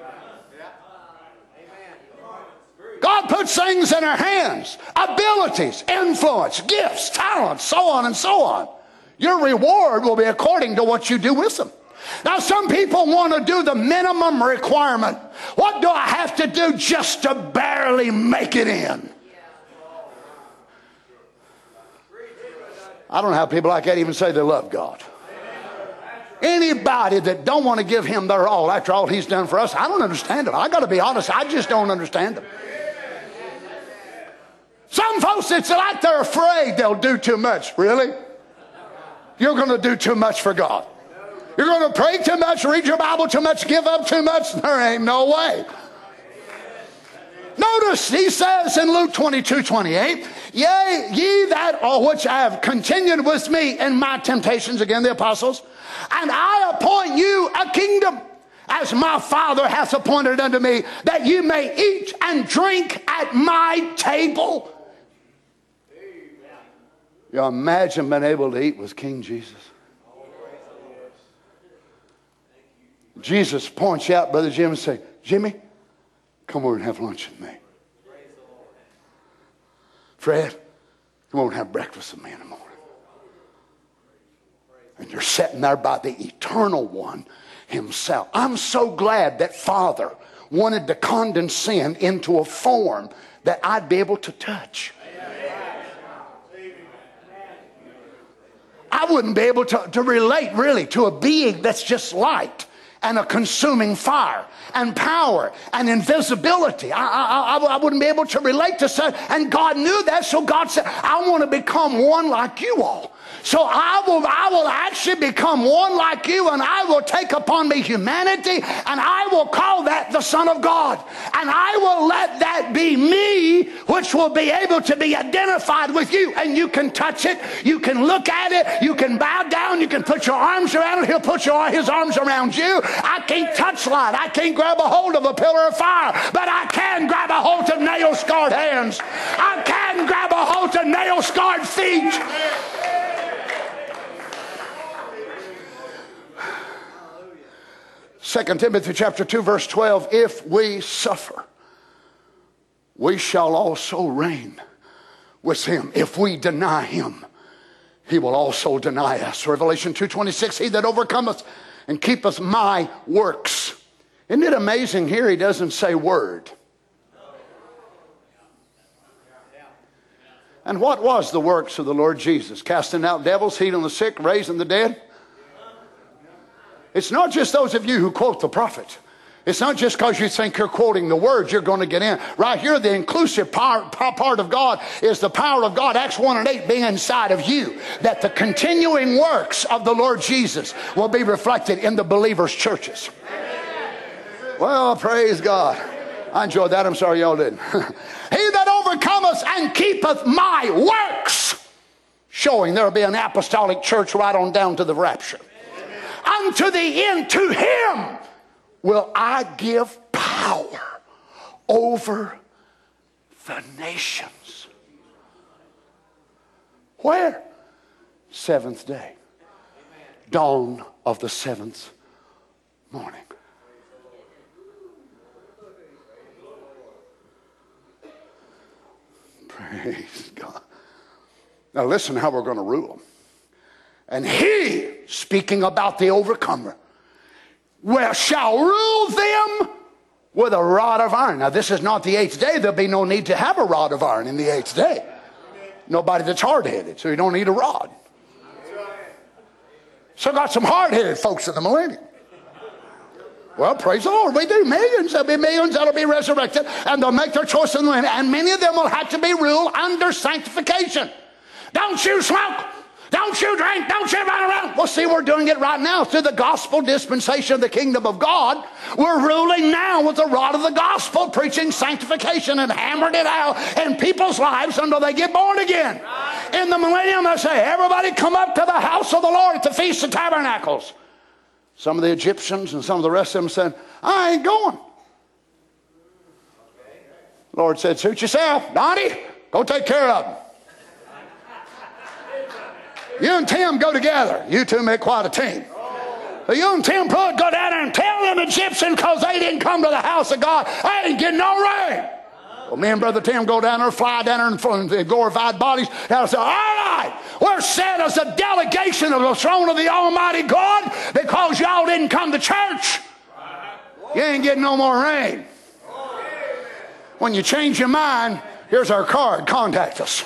God puts things in our hands. Abilities, influence, gifts, talents, so on and so on. Your reward will be according to what you do with them. Now some people want to do the minimum requirement. What do I have to do just to barely make it in? I don't know how people like that even say they love God. Anybody that don't want to give him their all after all he's done for us, I don't understand it. I got to be honest, I just don't understand them. Some folks that's like they're afraid they'll do too much. Really? You're going to do too much for God. You're going to pray too much, read your Bible too much, give up too much. There ain't no way. Notice he says in Luke 22:28, yea, ye that are which have continued with me in my temptations, again the apostles, and I appoint you a kingdom, as my Father hath appointed unto me, that you may eat and drink at my table. You imagine being able to eat with King Jesus. Jesus points out, Brother Jim, and say, Jimmy, come over and have lunch with me. Fred, come over and have breakfast with me in the morning. And you're sitting there by the eternal one himself. I'm so glad that Father wanted to condescend into a form that I'd be able to touch. I wouldn't be able to relate really to a being that's just light and a consuming fire and power and invisibility. I wouldn't be able to relate to such. And God knew that, so God said, I want to become one like you all. So I will actually become one like you, and I will take upon me humanity, and I will call that the Son of God. And I will let that be me, which will be able to be identified with you. And you can touch it, you can look at it, you can bow down, you can put your arms around it, he'll put his arms around you. I can't touch light, I can't grab a hold of a pillar of fire, but I can grab a hold of nail-scarred hands. I can grab a hold of nail-scarred feet. Second Timothy chapter 2 verse 12, if we suffer, we shall also reign with him. If we deny him, he will also deny us. Revelation 2:26, he that overcometh and keepeth my works. Isn't it amazing here he doesn't say word? And what was the works of the Lord Jesus? Casting out devils, healing the sick, raising the dead. It's not just those of you who quote the prophet. It's not just because you think you're quoting the words you're going to get in. Right here, the inclusive part of God is the power of God, Acts 1:8, being inside of you, that the continuing works of the Lord Jesus will be reflected in the believers' churches. Well, praise God. I enjoyed that. I'm sorry y'all didn't. He that overcometh and keepeth my works, showing there will be an apostolic church right on down to the rapture. Unto the end, to him will I give power over the nations. Where? Seventh day. Dawn of the seventh morning. Praise God. Now listen how we're going to rule them. And he, speaking about the overcomer, shall rule them with a rod of iron. Now, this is not the eighth day. There'll be no need to have a rod of iron in the eighth day. Nobody that's hard-headed, so you don't need a rod. So got some hard-headed folks in the millennium. Well, praise the Lord. We do millions. There'll be millions that'll be resurrected, and they'll make their choice in the millennium. And many of them will have to be ruled under sanctification. Don't you smoke. Don't you drink, don't you run around. Well, see, we're doing it right now through the gospel dispensation of the kingdom of God. We're ruling now with the rod of the gospel, preaching sanctification and hammering it out in people's lives until they get born again. In the millennium, I say, everybody come up to the house of the Lord at the Feast of Tabernacles. Some of the Egyptians and some of the rest of them said, I ain't going. The Lord said, suit yourself. Donnie, go take care of them. You and Tim go together. You two make quite a team. So you and Tim Pruitt go down there and tell them Egyptians because they didn't come to the house of God, I ain't getting no rain. Well, me and Brother Tim go down there, fly down there in the glorified bodies. Now I say, all right, we're set as a delegation of the throne of the Almighty God because y'all didn't come to church. You ain't getting no more rain. When you change your mind, here's our card. Contact us.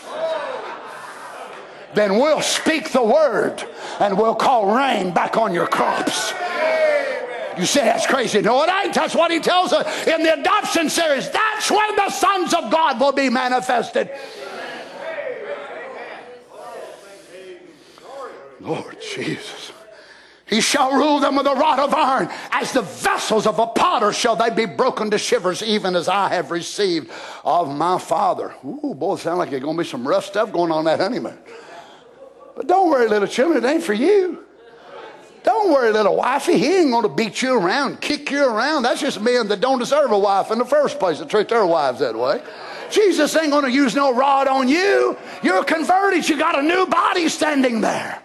Then we'll speak the word and we'll call rain back on your crops. You say that's crazy. No, it ain't. That's what he tells us in the adoption series. That's when the sons of God will be manifested. Lord Jesus. He shall rule them with a rod of iron. As the vessels of a potter shall they be broken to shivers, even as I have received of my Father. Ooh, boy, it sounds like there's going to be some rough stuff going on that honeymoon. But don't worry, little children, it ain't for you. Don't worry, little wifey. He ain't going to beat you around, kick you around. That's just men that don't deserve a wife in the first place that treat their wives that way. Jesus ain't going to use no rod on you. You're converted. You got a new body standing there.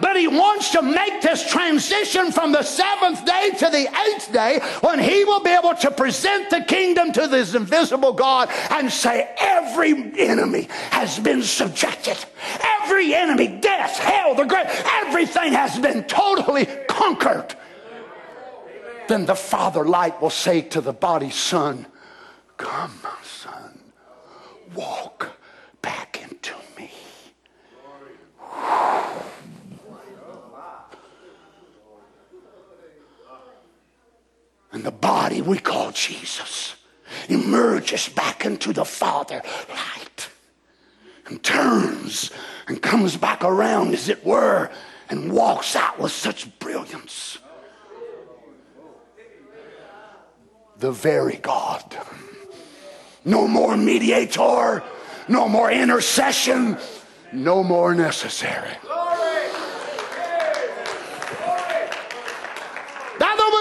But he wants to make this transition from the 7th day to the 8th day when he will be able to present the kingdom to this invisible God and say every enemy has been subjected. Every enemy, death, hell, the grave, everything has been totally conquered. Then the Father light will say to the body, Son, come, my son, walk back into me. And the body we call Jesus emerges back into the Father light and turns and comes back around, as it were, and walks out with such brilliance. The very God. No more mediator, no more intercession, no more necessary.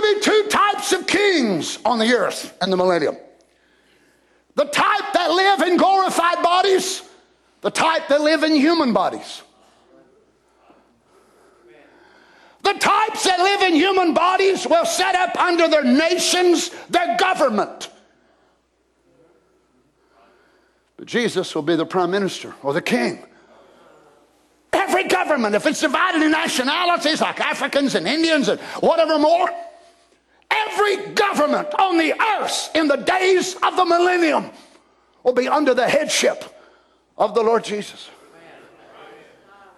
Be two types of kings on the earth in the millennium. The type that live in glorified bodies, the type that live in human bodies. The types that live in human bodies will set up under their nations, their government. But Jesus will be the prime minister or the king. Every government, if it's divided in nationalities like Africans and Indians and whatever more, every government on the earth in the days of the millennium will be under the headship of the Lord Jesus.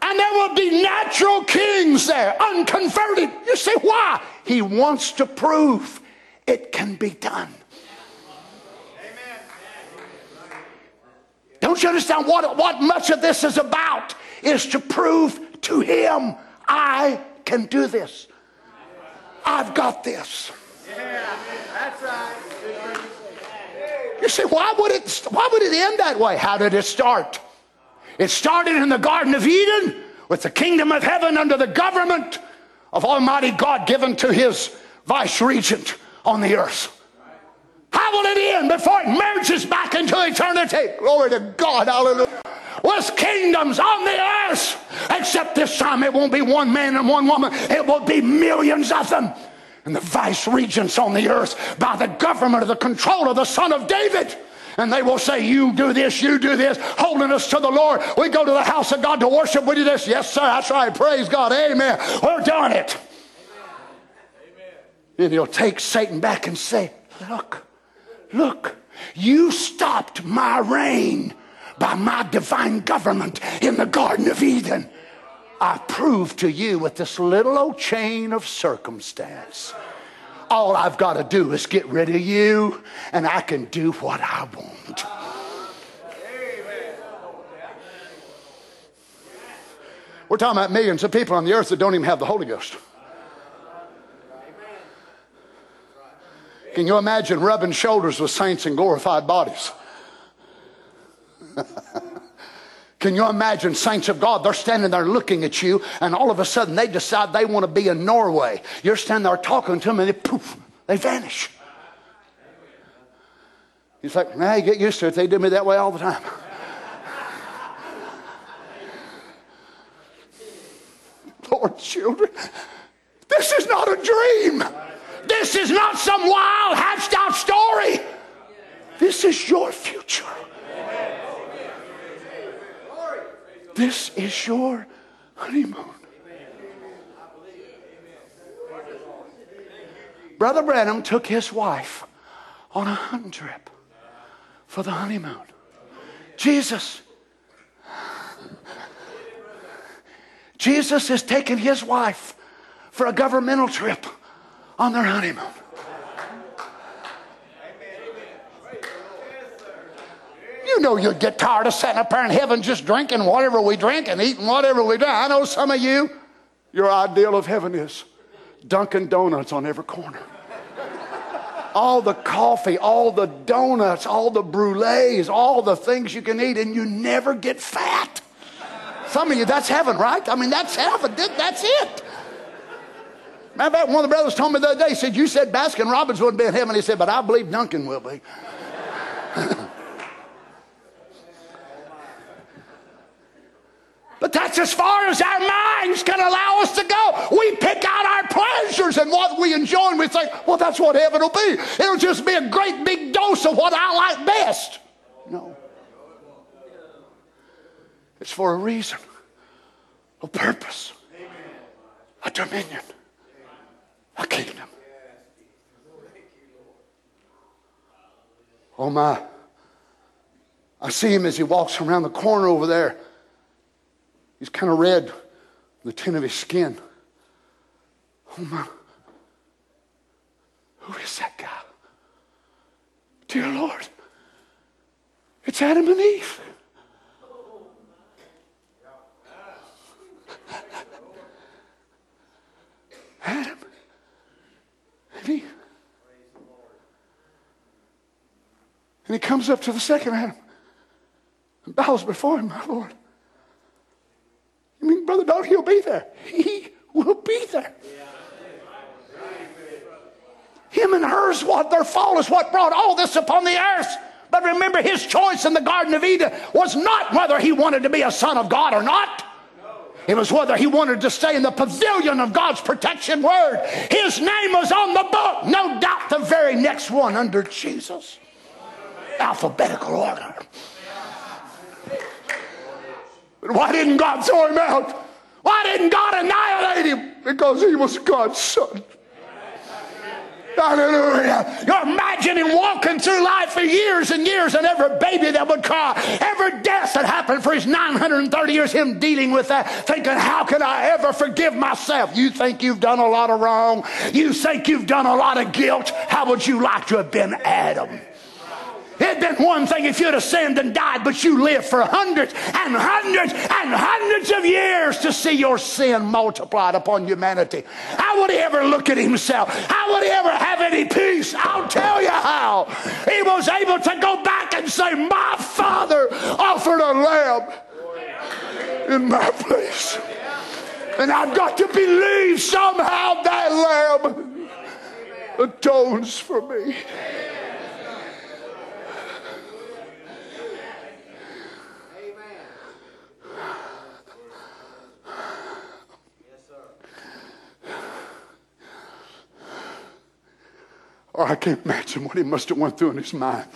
And there will be natural kings there, unconverted. You see why? He wants to prove it can be done. Don't you understand what much of this is about? Is to prove to him, I can do this. I've got this. Yeah, that's right. You say, why would it end that way? How did it start? It started in the Garden of Eden with the kingdom of heaven under the government of Almighty God given to his vice regent on the earth. How will it end before it merges back into eternity? Glory to God, hallelujah. With kingdoms on the earth, except this time it won't be one man and one woman, it will be millions of them. And the vice regents on the earth by the government of the control of the Son of David. And they will say, you do this, holding us to the Lord. We go to the house of God to worship. We do this. Yes, sir, that's right. Praise God. Amen. We're doing it. Amen. And he'll take Satan back and say, look, you stopped my reign by my divine government in the Garden of Eden. I prove to you with this little old chain of circumstance, all I've got to do is get rid of you, and I can do what I want. We're talking about millions of people on the earth that don't even have the Holy Ghost. Can you imagine rubbing shoulders with saints in glorified bodies? Can you imagine saints of God? They're standing there looking at you, and all of a sudden they decide they want to be in Norway. You're standing there talking to them, and they vanish. It's like, nah, you get used to it. They do me that way all the time. Lord, children, this is not a dream. This is not some wild, half-stop story. This is your future. This is your honeymoon. Brother Branham took his wife on a hunting trip for the honeymoon. Jesus is taking his wife for a governmental trip on their honeymoon. You know you'd get tired of sitting up there in heaven just drinking whatever we drink and eating whatever we do. I know some of you, your ideal of heaven is Dunkin' Donuts on every corner. All the coffee, all the donuts, all the brulees, all the things you can eat, and you never get fat. Some of you, that's heaven, right? I mean, that's heaven. That's it. Matter of fact, one of the brothers told me the other day, he said, you said Baskin-Robbins wouldn't be in heaven. He said, but I believe Dunkin' will be. But that's as far as our minds can allow us to go. We pick out our pleasures and what we enjoy, and we think, well, that's what heaven will be. It'll just be a great big dose of what I like best. No. It's for a reason, a purpose, a dominion, a kingdom. Oh, my. I see him as he walks around the corner over there. He's kind of red, the tint of his skin. Oh my, who is that guy? Dear Lord, it's Adam and Eve. Adam and Eve. And he comes up to the second Adam and bows before him, my Lord. I mean, Brother Daniel, he'll be there. He will be there. Him and hers, what their fall is what brought all this upon the earth. But remember, his choice in the Garden of Eden was not whether he wanted to be a son of God or not. It was whether he wanted to stay in the pavilion of God's protection word. His name was on the book. No doubt the very next one under Jesus. Alphabetical order. Why didn't God throw him out? Why didn't God annihilate him? Because he was God's son. Hallelujah. You're imagining walking through life for years and years, and every baby that would cry, every death that happened for his 930 years, him dealing with that, thinking, how can I ever forgive myself? You think you've done a lot of wrong. You think you've done a lot of guilt. How would you like to have been Adam? It'd been one thing if you'd have sinned and died, but you lived for hundreds and hundreds and hundreds of years to see your sin multiplied upon humanity. How would he ever look at himself? How would he ever have any peace? I'll tell you how. He was able to go back and say, my Father offered a lamb in my place. And I've got to believe somehow that lamb atones for me. Or I can't imagine what he must have went through in his mind.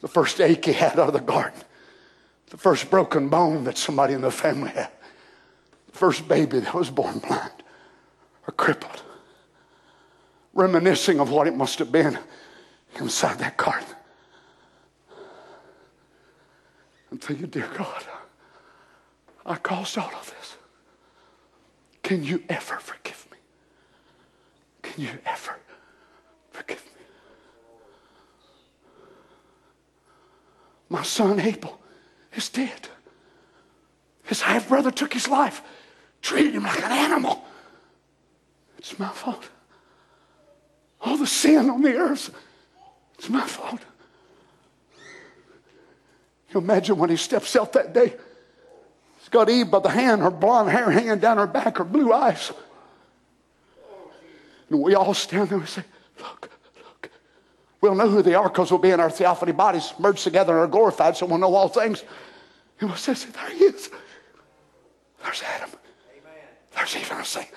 The first ache he had out of the garden. The first broken bone that somebody in the family had. The first baby that was born blind or crippled. Reminiscing of what it must have been inside that garden. And thinking, dear God, I caused all of this. Can you ever forgive me? Can you ever forgive me? My son Abel is dead. His half-brother took his life, treated him like an animal. It's my fault. All the sin on the earth, it's my fault. You imagine when he steps out that day, he's got Eve by the hand, her blonde hair hanging down her back, her blue eyes. And we all stand there and we say, look, look. We'll know who they are because we'll be in our theophany bodies, merged together and are glorified, so we'll know all things. And we'll say, there he is. There's Adam. Amen. There's Eve. And I'll say,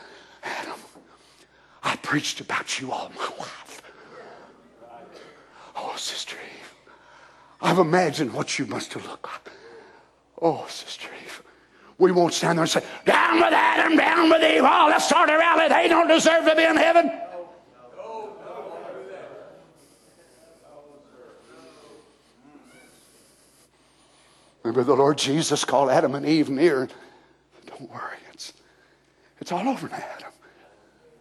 Adam, I preached about you all my life. Oh, Sister Eve, I've imagined what you must have looked like. Oh, Sister Eve, We won't stand there and say, down with Adam, down with Eve. Oh, let's start a rally. They don't deserve to be in heaven. Remember the Lord Jesus called Adam and Eve near. Don't worry, it's all over now, Adam.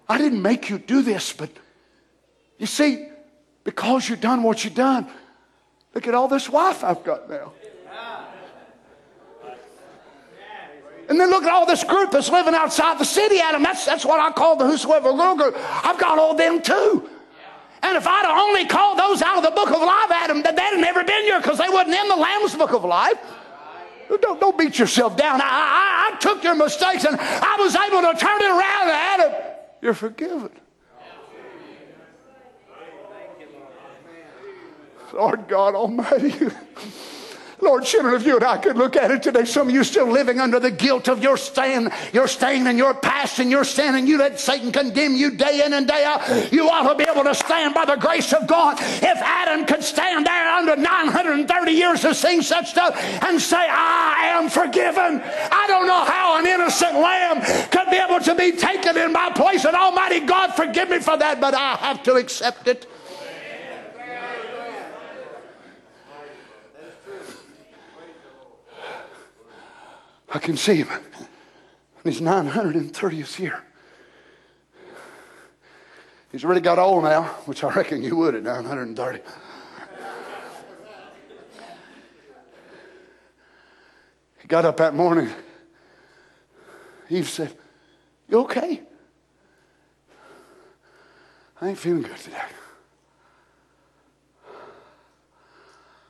I didn't make you do this, but you see, because you've done what you've done, look at all this wife I've got now. And then look at all this group that's living outside the city, Adam. That's what I call the whosoever little group. I've got all them too. And if I'd have only called those out of the book of life, Adam, they'd have never been here because they wasn't in the Lamb's book of life. Don't beat yourself down. I took your mistakes and I was able to turn it around, Adam. You're forgiven. Lord God Almighty. Lord, children, if you and I could look at it today, some of you still living under the guilt of your stain and your past and your sin, and you let Satan condemn you day in and day out. You ought to be able to stand by the grace of God. If Adam could stand there under 930 years of seeing such stuff and say, I am forgiven. I don't know how an innocent lamb could be able to be taken in my place, and Almighty God, forgive me for that, but I have to accept it. I can see him in his 930th year. He's already got old now, which I reckon you would at 930. He got up that morning. Eve said, you okay? I ain't feeling good today.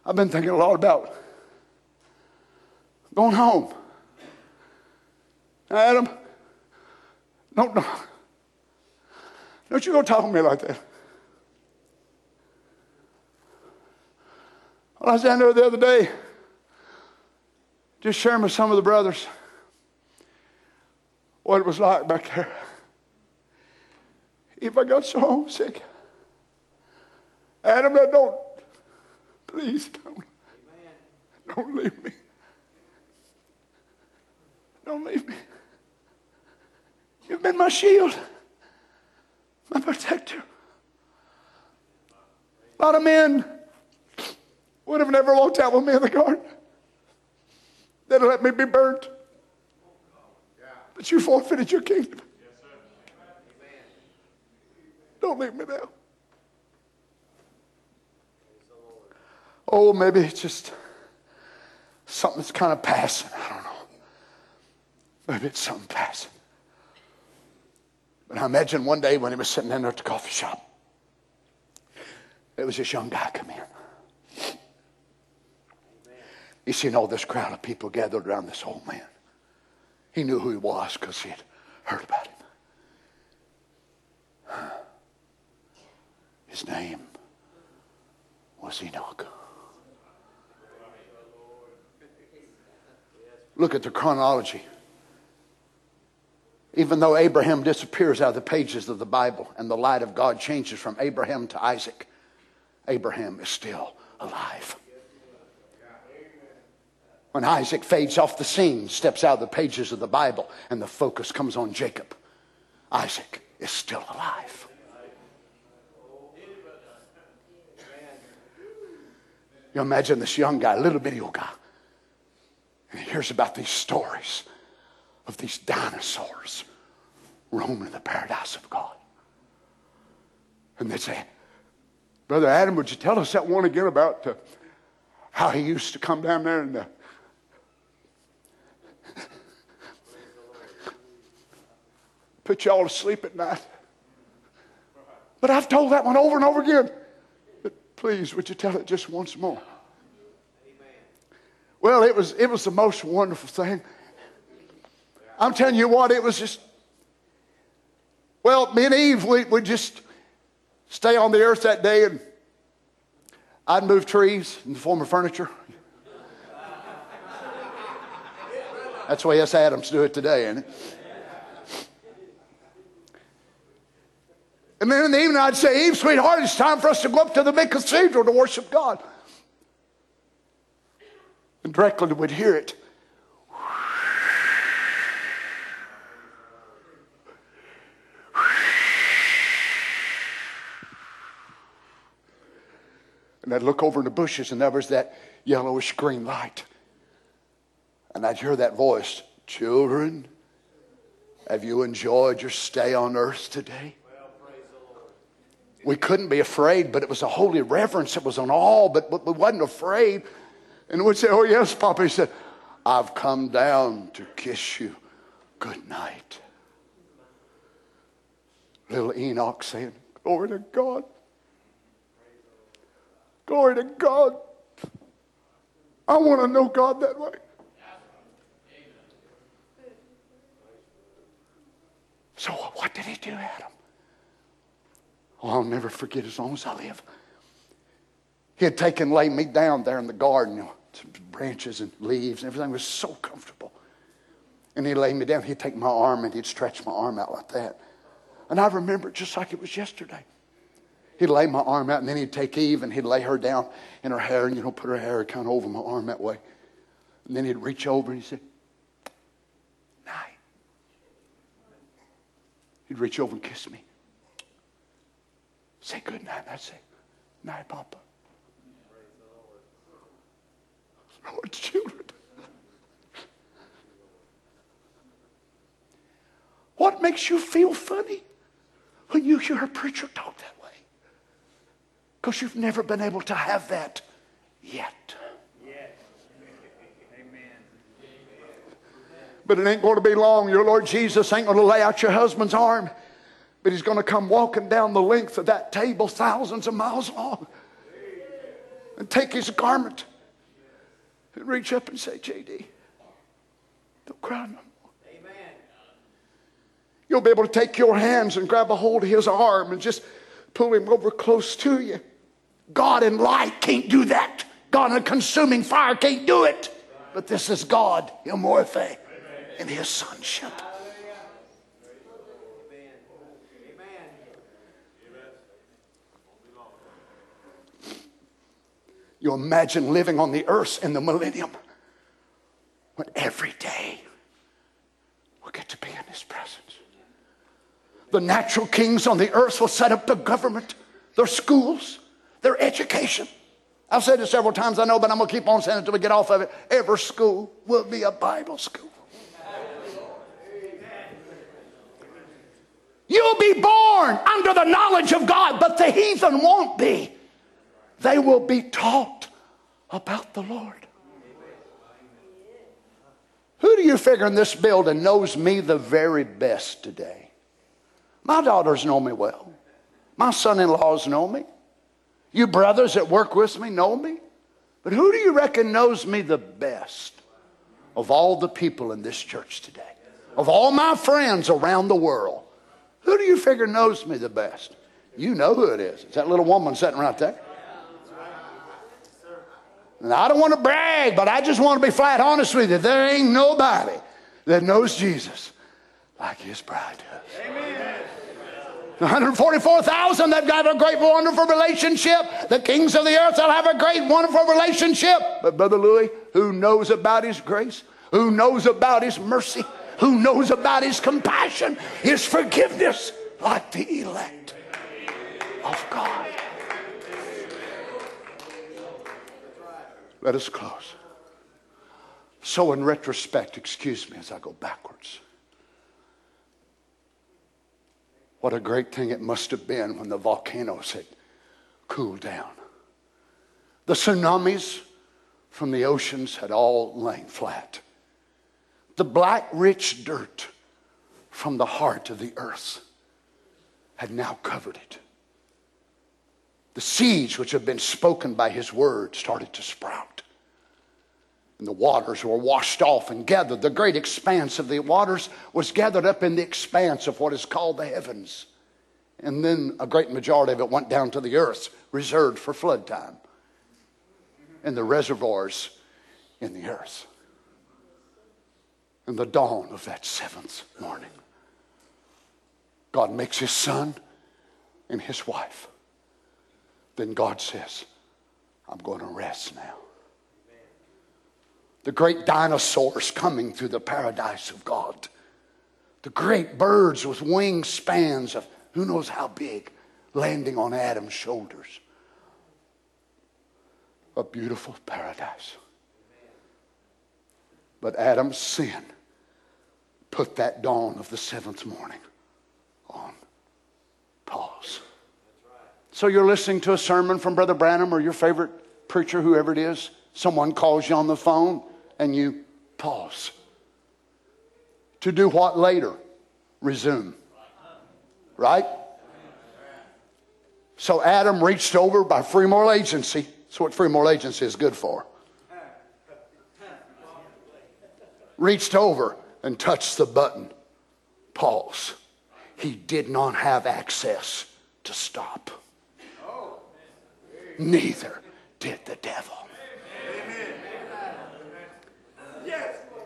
I've been thinking a lot about going home. Adam, don't you go talk to me like that. Well, I was down there the other day, just sharing with some of the brothers what it was like back there. If I got so homesick, Adam, please don't leave me. Don't leave me. You've been my shield, my protector. A lot of men would have never walked out with me in the garden. They'd have let me be burnt. But you forfeited your kingdom. Don't leave me now. Oh, maybe it's just something that's kind of passing. I don't know. Maybe it's something passing. But I imagine one day when he was sitting in there at the coffee shop, there was this young guy come in. He's seen all this crowd of people gathered around this old man. He knew who he was because he had heard about him. His name was Enoch. Look at the chronology. Even though Abraham disappears out of the pages of the Bible and the light of God changes from Abraham to Isaac, Abraham is still alive. When Isaac fades off the scene, steps out of the pages of the Bible, and the focus comes on Jacob, Isaac is still alive. You imagine this young guy, little bitty old guy, and he hears about these stories of these dinosaurs roaming the paradise of God. And they say, Brother Adam, would you tell us that one again about how he used to come down there and put you all to sleep at night? But I've told that one over and over again. But please, would you tell it just once more? Well, it was the most wonderful thing. I'm telling you what, it was just, well, me and Eve, we'd just stay on the earth that day, and I'd move trees in the form of furniture. That's the way us Adams do it today, isn't it? And then in the evening, I'd say, Eve, sweetheart, it's time for us to go up to the big cathedral to worship God. And directly we'd hear it. And I'd look over in the bushes, and there was that yellowish green light. And I'd hear that voice, "Children, have you enjoyed your stay on earth today?" Well, praise the Lord. We couldn't be afraid, but it was a holy reverence. It was on all, but we wasn't afraid. And we'd say, "Oh, yes, Papa." He said, "I've come down to kiss you good night." Little Enoch saying, "Glory to God. Glory to God. I want to know God that way." So what did he do, Adam? Oh, I'll never forget as long as I live. He had taken, laid me down there in the garden. You know, branches and leaves and everything was so comfortable. And he laid me down. He'd take my arm and he'd stretch my arm out like that. And I remember it just like it was yesterday. He'd lay my arm out, and then he'd take Eve and he'd lay her down in her hair, and, you know, put her hair kind of over my arm that way. And then he'd reach over and he'd say, "Night." He'd reach over and kiss me. Say good night. And I'd say, "Night, Papa." Lord's children. What makes you feel funny when you hear a preacher talk that way? Because you've never been able to have that yet. Yes. Amen. But it ain't going to be long. Your Lord Jesus ain't going to lay out your husband's arm, but he's going to come walking down the length of that table thousands of miles long and take his garment and reach up and say, "JD, don't cry no more." You'll be able to take your hands and grab a hold of his arm and just pull him over close to you. God in light can't do that. God in consuming fire can't do it. But this is God, Himorthe, in His sonship. Amen. Amen. You imagine living on the earth in the millennium when every day we'll get to be in His presence. The natural kings on the earth will set up their government, their schools, their education. I've said it several times, I know, but I'm going to keep on saying it until we get off of it. Every school will be a Bible school. You'll be born under the knowledge of God, but the heathen won't be. They will be taught about the Lord. Who do you figure in this building knows me the very best today? My daughters know me well. My son-in-laws know me. You brothers that work with me know me. But who do you reckon knows me the best of all the people in this church today? Of all my friends around the world, who do you figure knows me the best? You know who it is. It's that little woman sitting right there. And I don't want to brag, but I just want to be flat honest with you. There ain't nobody that knows Jesus like His bride does. Amen. 144,000, they've got a great, wonderful relationship. The kings of the earth, they'll have a great, wonderful relationship. But Brother Louis, who knows about His grace? Who knows about His mercy? Who knows about His compassion? His forgiveness, like the elect of God. Let us close. So in retrospect, excuse me as I go backwards. What a great thing it must have been when the volcanoes had cooled down. The tsunamis from the oceans had all lain flat. The black, rich dirt from the heart of the earth had now covered it. The seeds which had been spoken by His word started to sprout. And the waters were washed off and gathered. The great expanse of the waters was gathered up in the expanse of what is called the heavens. And then a great majority of it went down to the earth, reserved for flood time. And the reservoirs in the earth. And the dawn of that seventh morning, God makes His son and His wife. Then God says, "I'm going to rest now." The great dinosaurs coming through the paradise of God. The great birds with wingspans of who knows how big landing on Adam's shoulders. a beautiful paradise. But Adam's sin put that dawn of the seventh morning on pause. So you're listening to a sermon from Brother Branham or your favorite preacher, whoever it is. Someone calls you on the phone and you pause. To do what later? Resume. Right? So Adam reached over by free moral agency. That's what free moral agency is good for. Reached over and touched the button. Pause. He did not have access to stop. Neither did the devil.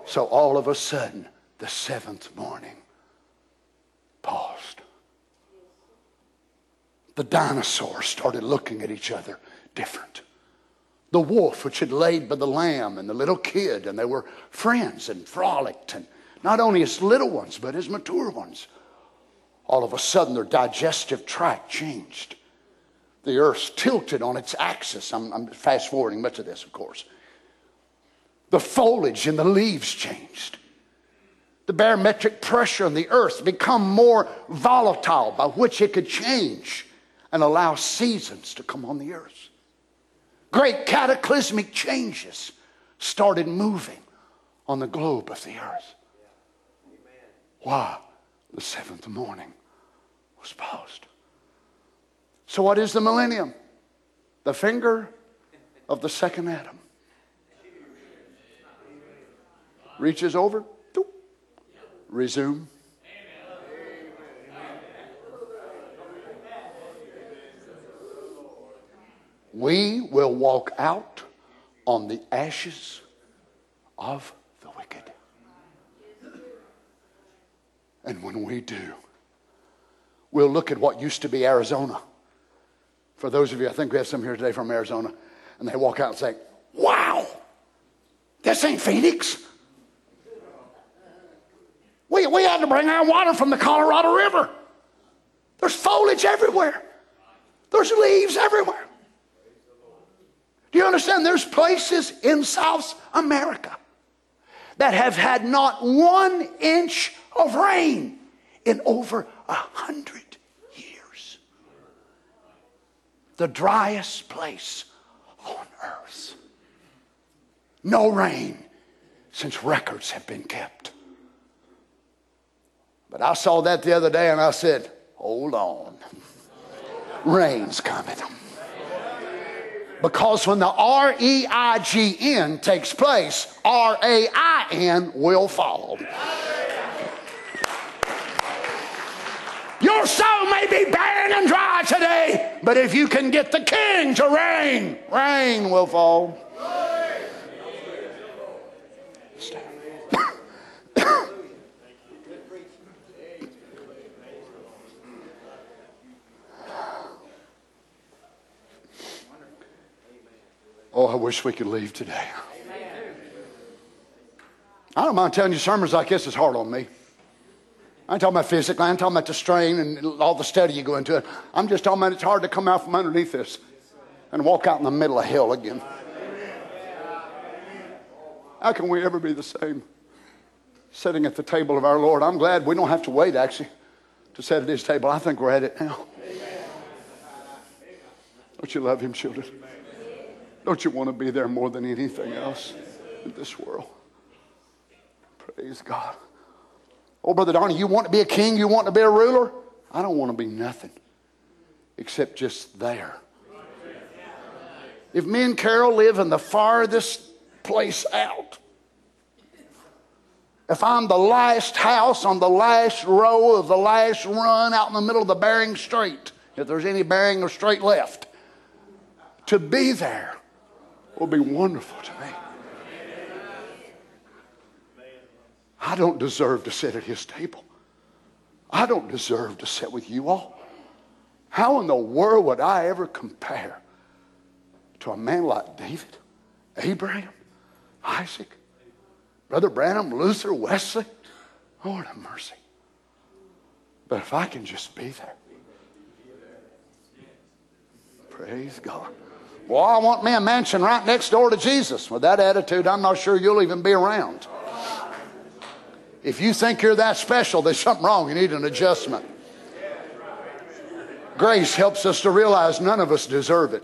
So all of a sudden, the seventh morning paused. The dinosaurs started looking at each other different. The wolf, which had laid by the lamb, and the little kid, and they were friends and frolicked, and not only as little ones, but as mature ones. All of a sudden, their digestive tract changed. The earth tilted on its axis. I'm fast forwarding much of this, of course. The foliage and the leaves changed. The barometric pressure on the earth become more volatile, by which it could change and allow seasons to come on the earth. Great cataclysmic changes started moving on the globe of the earth. Why? The seventh morning was paused. So what is the millennium? The finger of the second Adam. Reaches over, doop, resume. We will walk out on the ashes of the wicked. And when we do, we'll look at what used to be Arizona. For those of you, I think we have some here today from Arizona, and they walk out and say, wow, this ain't Phoenix. We had to bring our water from the Colorado River. There's foliage everywhere. There's leaves everywhere. Do you understand? There's places in South America that have had not 1 inch of rain in over 100 years. The driest place on earth. No rain since records have been kept. But I saw that the other day and I said, hold on. Rain's coming. Because when the R-E-I-G-N takes place, R-A-I-N will follow. Your soul may be barren and dry today, but if you can get the King to reign, rain will fall. Stand. Oh, I wish we could leave today. Amen. I don't mind telling you sermons like this is hard on me. I ain't talking about physically. I ain't talking about the strain and all the study you go into it. I'm just talking about it's hard to come out from underneath this and walk out in the middle of hell again. How can we ever be the same sitting at the table of our Lord? I'm glad we don't have to wait, actually, to sit at His table. I think we're at it now. Don't you love Him, children? Don't you want to be there more than anything else in this world? Praise God. Oh, Brother Donnie, you want to be a king? You want to be a ruler? I don't want to be nothing except just there. If me and Carol live in the farthest place out, if I'm the last house on the last row of the last run out in the middle of the Bering Strait, if there's any Bering or Strait left, to be there will be wonderful to me. I don't deserve to sit at His table. I don't deserve to sit with you all. How in the world would I ever compare to a man like David, Abraham, Isaac, Brother Branham, Luther, Wesley? Lord have mercy. But if I can just be there. Praise God. Well, I want me a mansion right next door to Jesus. With that attitude, I'm not sure you'll even be around. If you think you're that special, there's something wrong. You need an adjustment. Grace helps us to realize none of us deserve it.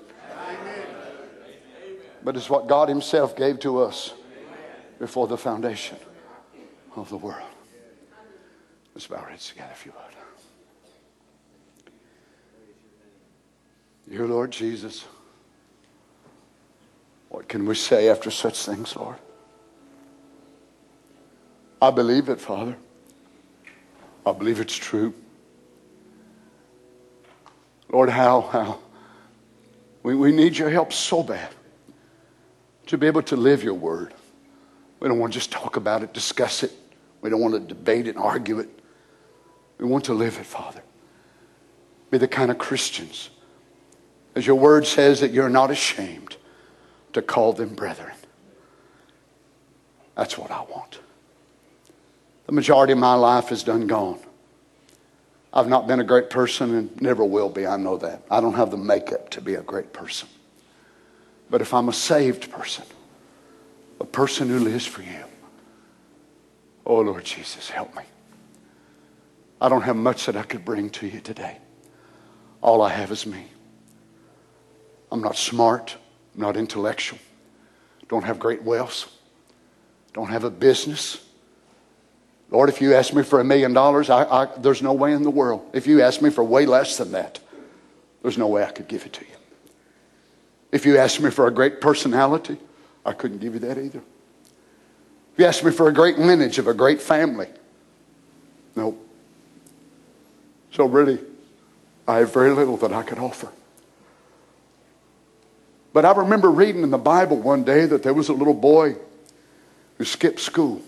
But it's what God himself gave to us before the foundation of the world. Let's bow our heads together if you would. Dear Lord Jesus, what can we say after such things, Lord? I believe it, Father. I believe it's true. Lord, how? We need your help so bad to be able to live your word. We don't want to just talk about it, discuss it. We don't want to debate it, argue it. We want to live it, Father. Be the kind of Christians, as your word says, that you're not ashamed to call them brethren. That's what I want. The majority of my life is done gone. I've not been a great person and never will be, I know that. I don't have the makeup to be a great person. But if I'm a saved person, a person who lives for you, oh Lord Jesus, help me. I don't have much that I could bring to you today. All I have is me. I'm not smart, I'm not intellectual, don't have great wealth, don't have a business. Lord, if you ask me for $1 million, there's no way in the world. If you ask me for way less than that, there's no way I could give it to you. If you ask me for a great personality, I couldn't give you that either. If you ask me for a great lineage of a great family, no. So really, I have very little that I could offer. But I remember reading in the Bible one day that there was a little boy who skipped school.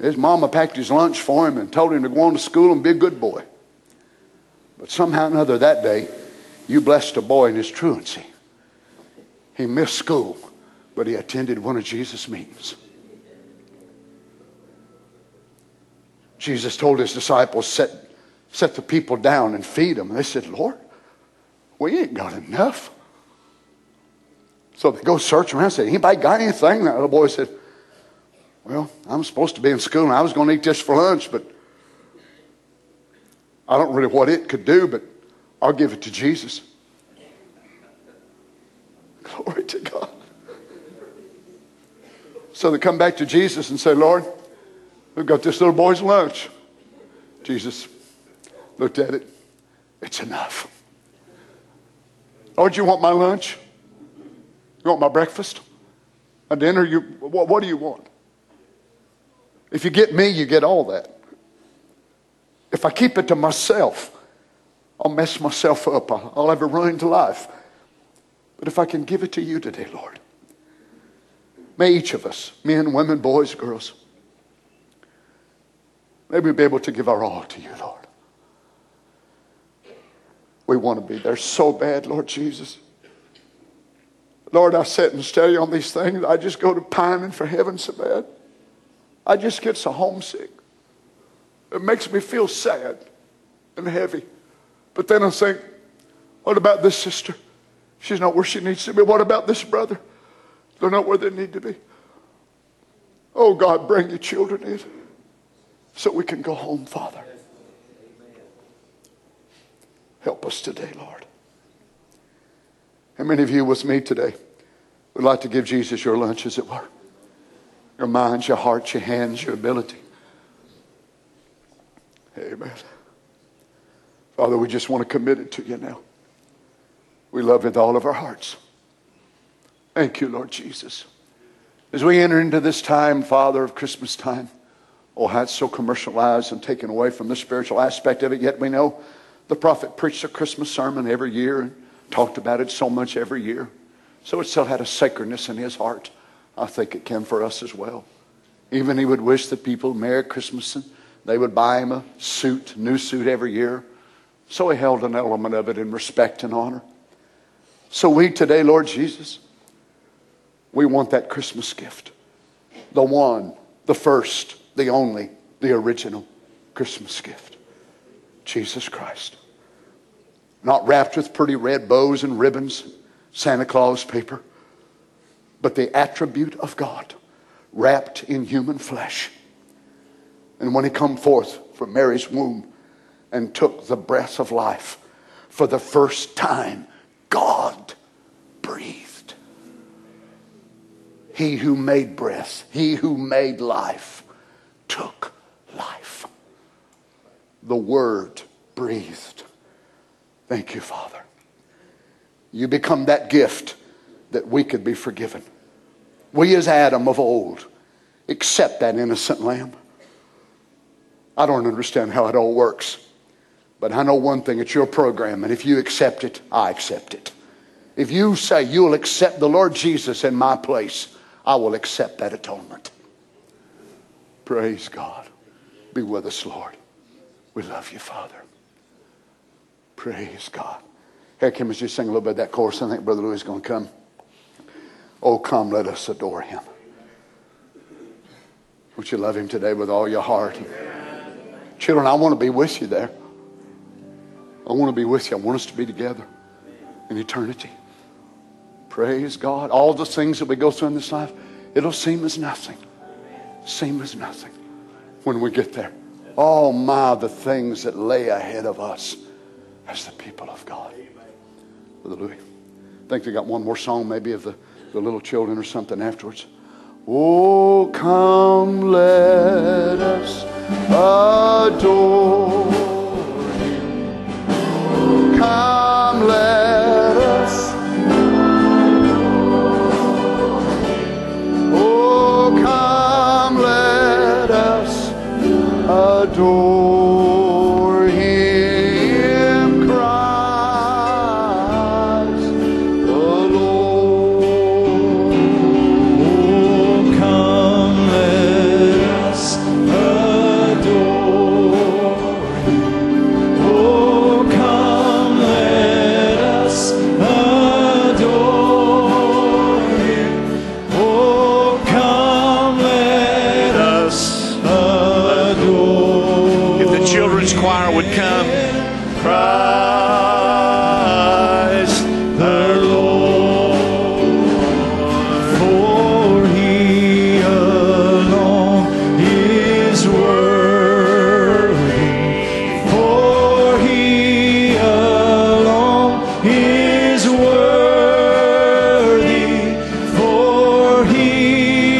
His mama packed his lunch for him and told him to go on to school and be a good boy. But somehow or another that day, you blessed a boy in his truancy. He missed school, but he attended one of Jesus' meetings. Jesus told his disciples, set the people down and feed them. And they said, Lord, we ain't got enough. So they go search around and say, anybody got anything? And that little boy said, well, I'm supposed to be in school and I was going to eat this for lunch, but I don't really know what it could do, but I'll give it to Jesus. Glory to God. So they come back to Jesus and say, Lord, we've got this little boy's lunch. Jesus looked at it. It's enough. Lord, you want my lunch? You want my breakfast? A dinner? What do you want? If you get me, you get all that. If I keep it to myself, I'll mess myself up. I'll have a ruined life. But if I can give it to you today, Lord, may each of us, men, women, boys, girls, may we be able to give our all to you, Lord. We want to be there so bad, Lord Jesus. Lord, I sit and study on these things. I just go to pining for heaven so bad. I just get so homesick. It makes me feel sad and heavy. But then I think, what about this sister? She's not where she needs to be. What about this brother? They're not where they need to be. Oh, God, bring your children in so we can go home, Father. Help us today, Lord. How many of you with me today would like to give Jesus your lunch, as it were? Your minds, your hearts, your hands, your ability. Amen. Father, we just want to commit it to you now. We love you with all of our hearts. Thank you, Lord Jesus. As we enter into this time, Father, of Christmas time, oh, how it's so commercialized and taken away from the spiritual aspect of it, yet we know the prophet preached a Christmas sermon every year and talked about it so much every year. So it still had a sacredness in his heart. I think it can for us as well. Even he would wish the people Merry Christmas and they would buy him a suit, new suit every year. So he held an element of it in respect and honor. So we today, Lord Jesus, we want that Christmas gift. The one, the first, the only, the original Christmas gift. Jesus Christ. Not wrapped with pretty red bows and ribbons, Santa Claus paper, but the attribute of God wrapped in human flesh. And when he come forth from Mary's womb and took the breath of life, for the first time, God breathed. He who made breath, he who made life, took life. The Word breathed. Thank you, Father. You become that gift that we could be forgiven. We as Adam of old accept that innocent lamb. I don't understand how it all works, but I know one thing, it's your program, and if you accept it, I accept it. If you say you'll accept the Lord Jesus in my place, I will accept that atonement. Praise God. Be with us, Lord. We love you, Father. Praise God. Here, Kim, as you sing a little bit of that chorus, I think Brother Louis is going to come. Oh, come, let us adore him. Would you love him today with all your heart? Amen. Children, I want to be with you there. I want to be with you. I want us to be together in eternity. Praise God. All the things that we go through in this life, it'll seem as nothing. Seem as nothing when we get there. Oh my, the things that lay ahead of us as the people of God. Brother Louis, I think they got one more song maybe of the little children or something afterwards. Oh, come let us adore him. Oh, come let us adore him. Oh, come let us adore him, Christ the Lord. Oh, come let us adore him. Oh, come let us adore him. Oh, come let us adore him. If the children's choir would come. Christ the Lord, for he alone is worthy, for he alone is worthy, for he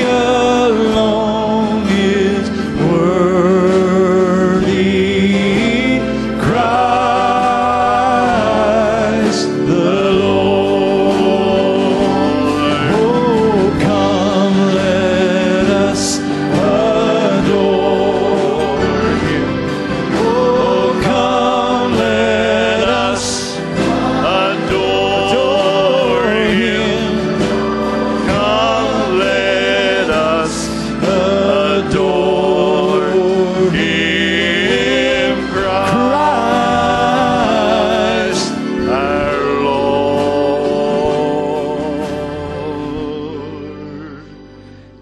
alone is worthy. Christ the Lord. Oh, come let us adore him. Oh, come let us adore him. Come let us adore him. Christ our Lord.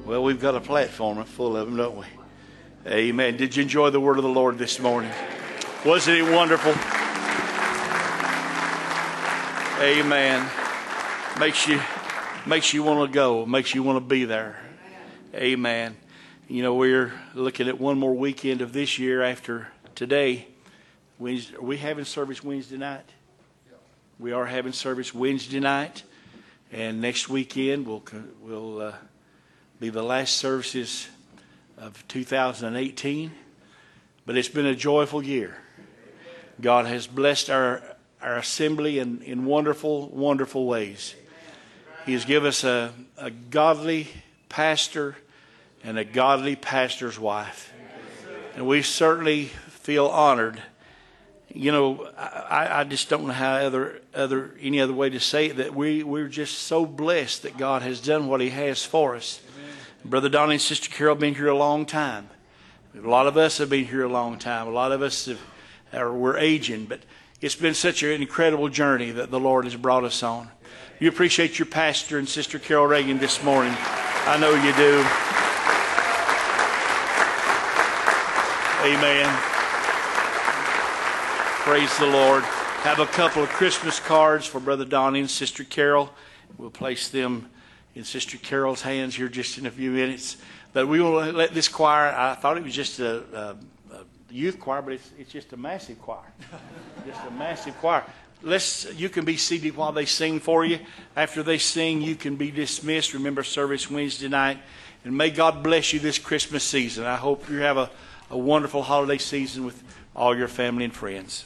Well, we've got a platform full of them, don't we? Amen. Did you enjoy the word of the Lord this morning? Wasn't it wonderful? Amen. Makes you want to go. Makes you want to be there. Amen. You know, we're looking at one more weekend of this year after today. Are we having service Wednesday night? We are having service Wednesday night, and next weekend we'll be the last services of 2018. But it's been a joyful year. God has blessed our assembly in wonderful, wonderful ways. He has given us a godly pastor and a godly pastor's wife. And we certainly feel honored. You know, I just don't know how any other way to say it, that we're just so blessed that God has done what he has for us. Brother Donnie and Sister Carol have been here a long time. A lot of us have been here a long time. A lot of us we're aging, but it's been such an incredible journey that the Lord has brought us on. You appreciate your pastor and Sister Carol Reagan this morning. I know you do. Amen. Praise the Lord. have a couple of Christmas cards for Brother Donnie and Sister Carol. We'll place them in Sister Carol's hands here just in a few minutes. But we will let this choir, I thought it was just a youth choir, but it's just a massive choir. Just a massive choir. You can be seated while they sing for you. After they sing, you can be dismissed. Remember service Wednesday night. And may God bless you this Christmas season. I hope you have a wonderful holiday season with all your family and friends.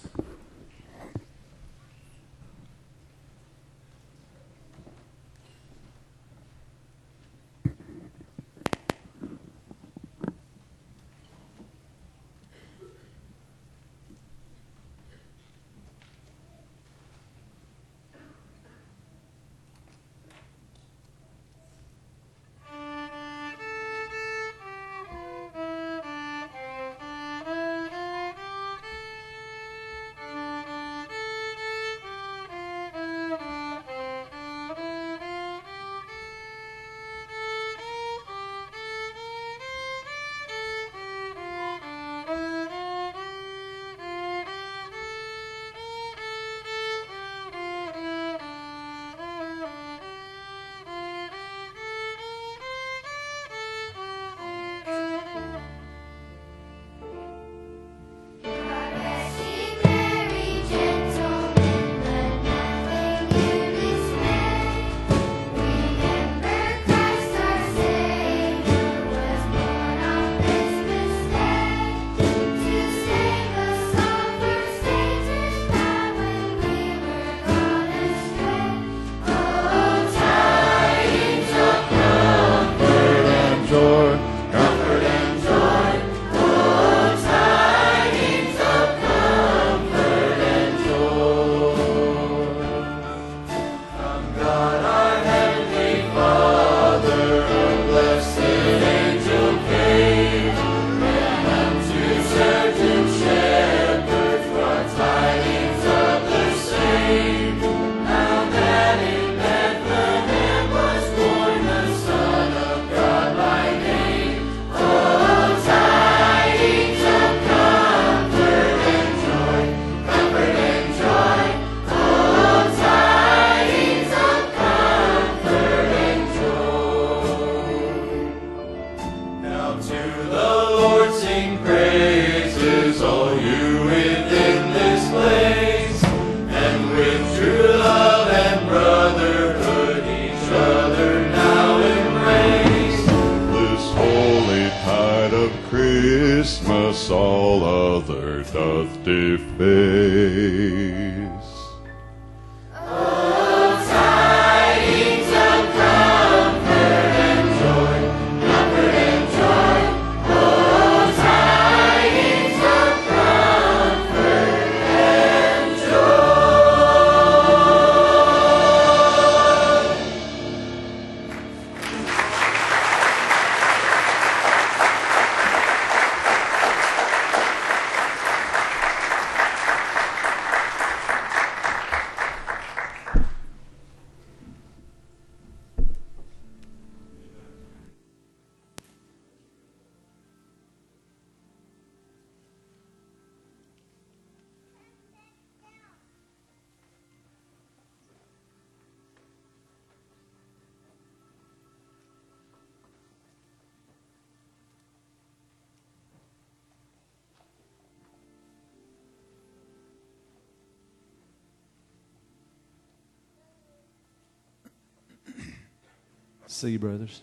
See you, brothers.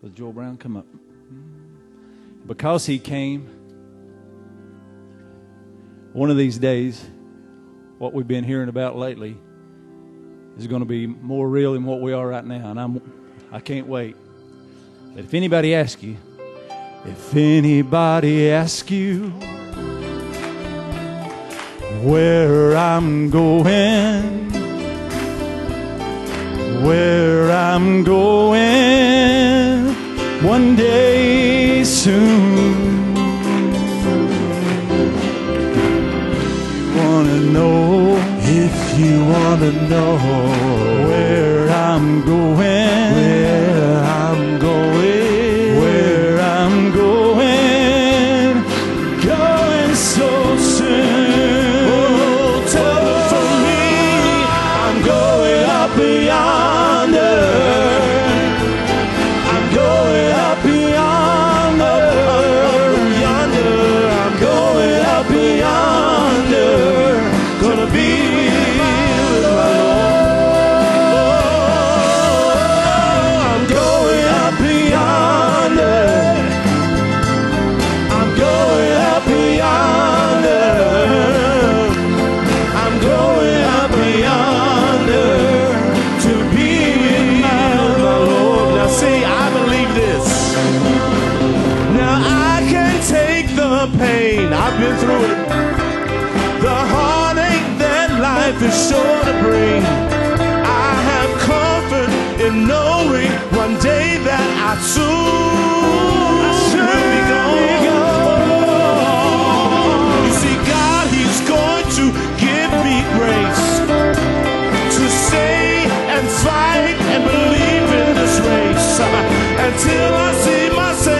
Brother Joel Brown, come up. Because he came, one of these days, what we've been hearing about lately is going to be more real than what we are right now. And I can't wait. But if anybody asks you where I'm going, where I'm going one day soon, if you wanna know where I'm going, where I'm going so soon. the pain, I've been through it. The heartache that life is sure to bring. I have comfort in knowing one day that I soon will be gone. You see, God, He's going to give me grace to stay and fight and believe in this race until I see my Savior.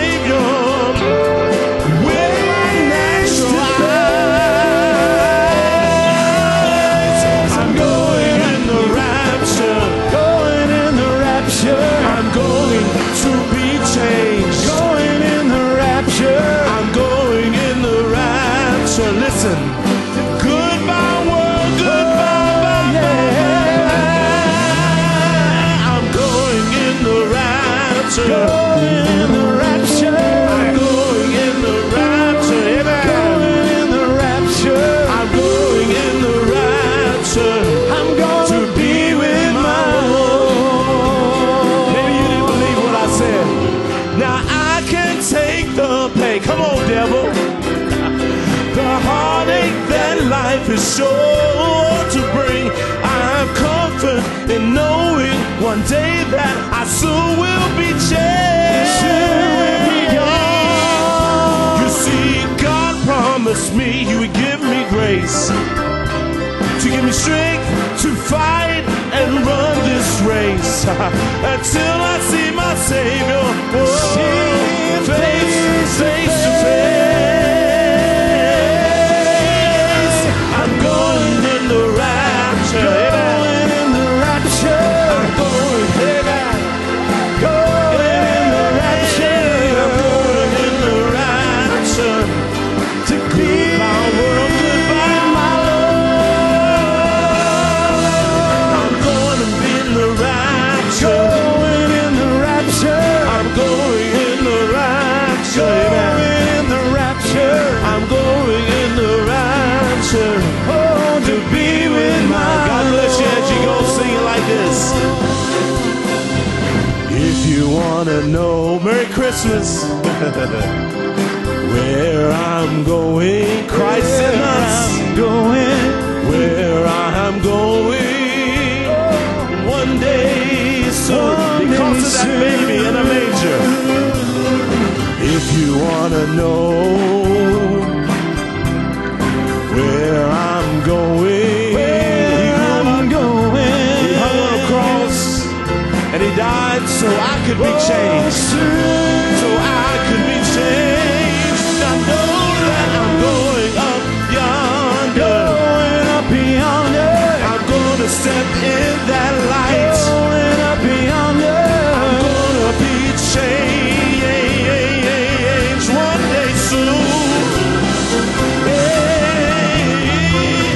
Is sure to bring. I have comfort in knowing one day that I soon will be changed. You see, God promised me He would give me grace to give me strength to fight and run this race until I see my Savior face to face. No, Merry Christmas. Where I'm going, Christ in us. I'm going where I'm going. One day, so because of that baby in a manger. If you wanna know where I'm going, he hung on a cross and he died so I could be changed, so I could be changed. I know that I'm going up yonder, going up yonder. I'm gonna step in that light, going up yonder. I'm gonna be changed one day soon. Hey,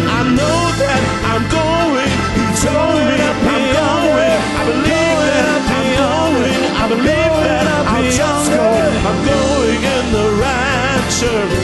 I know that I'm going. He told me I'm going. I believe that I'm going. I believe that I'll just go. I'm going in the rapture.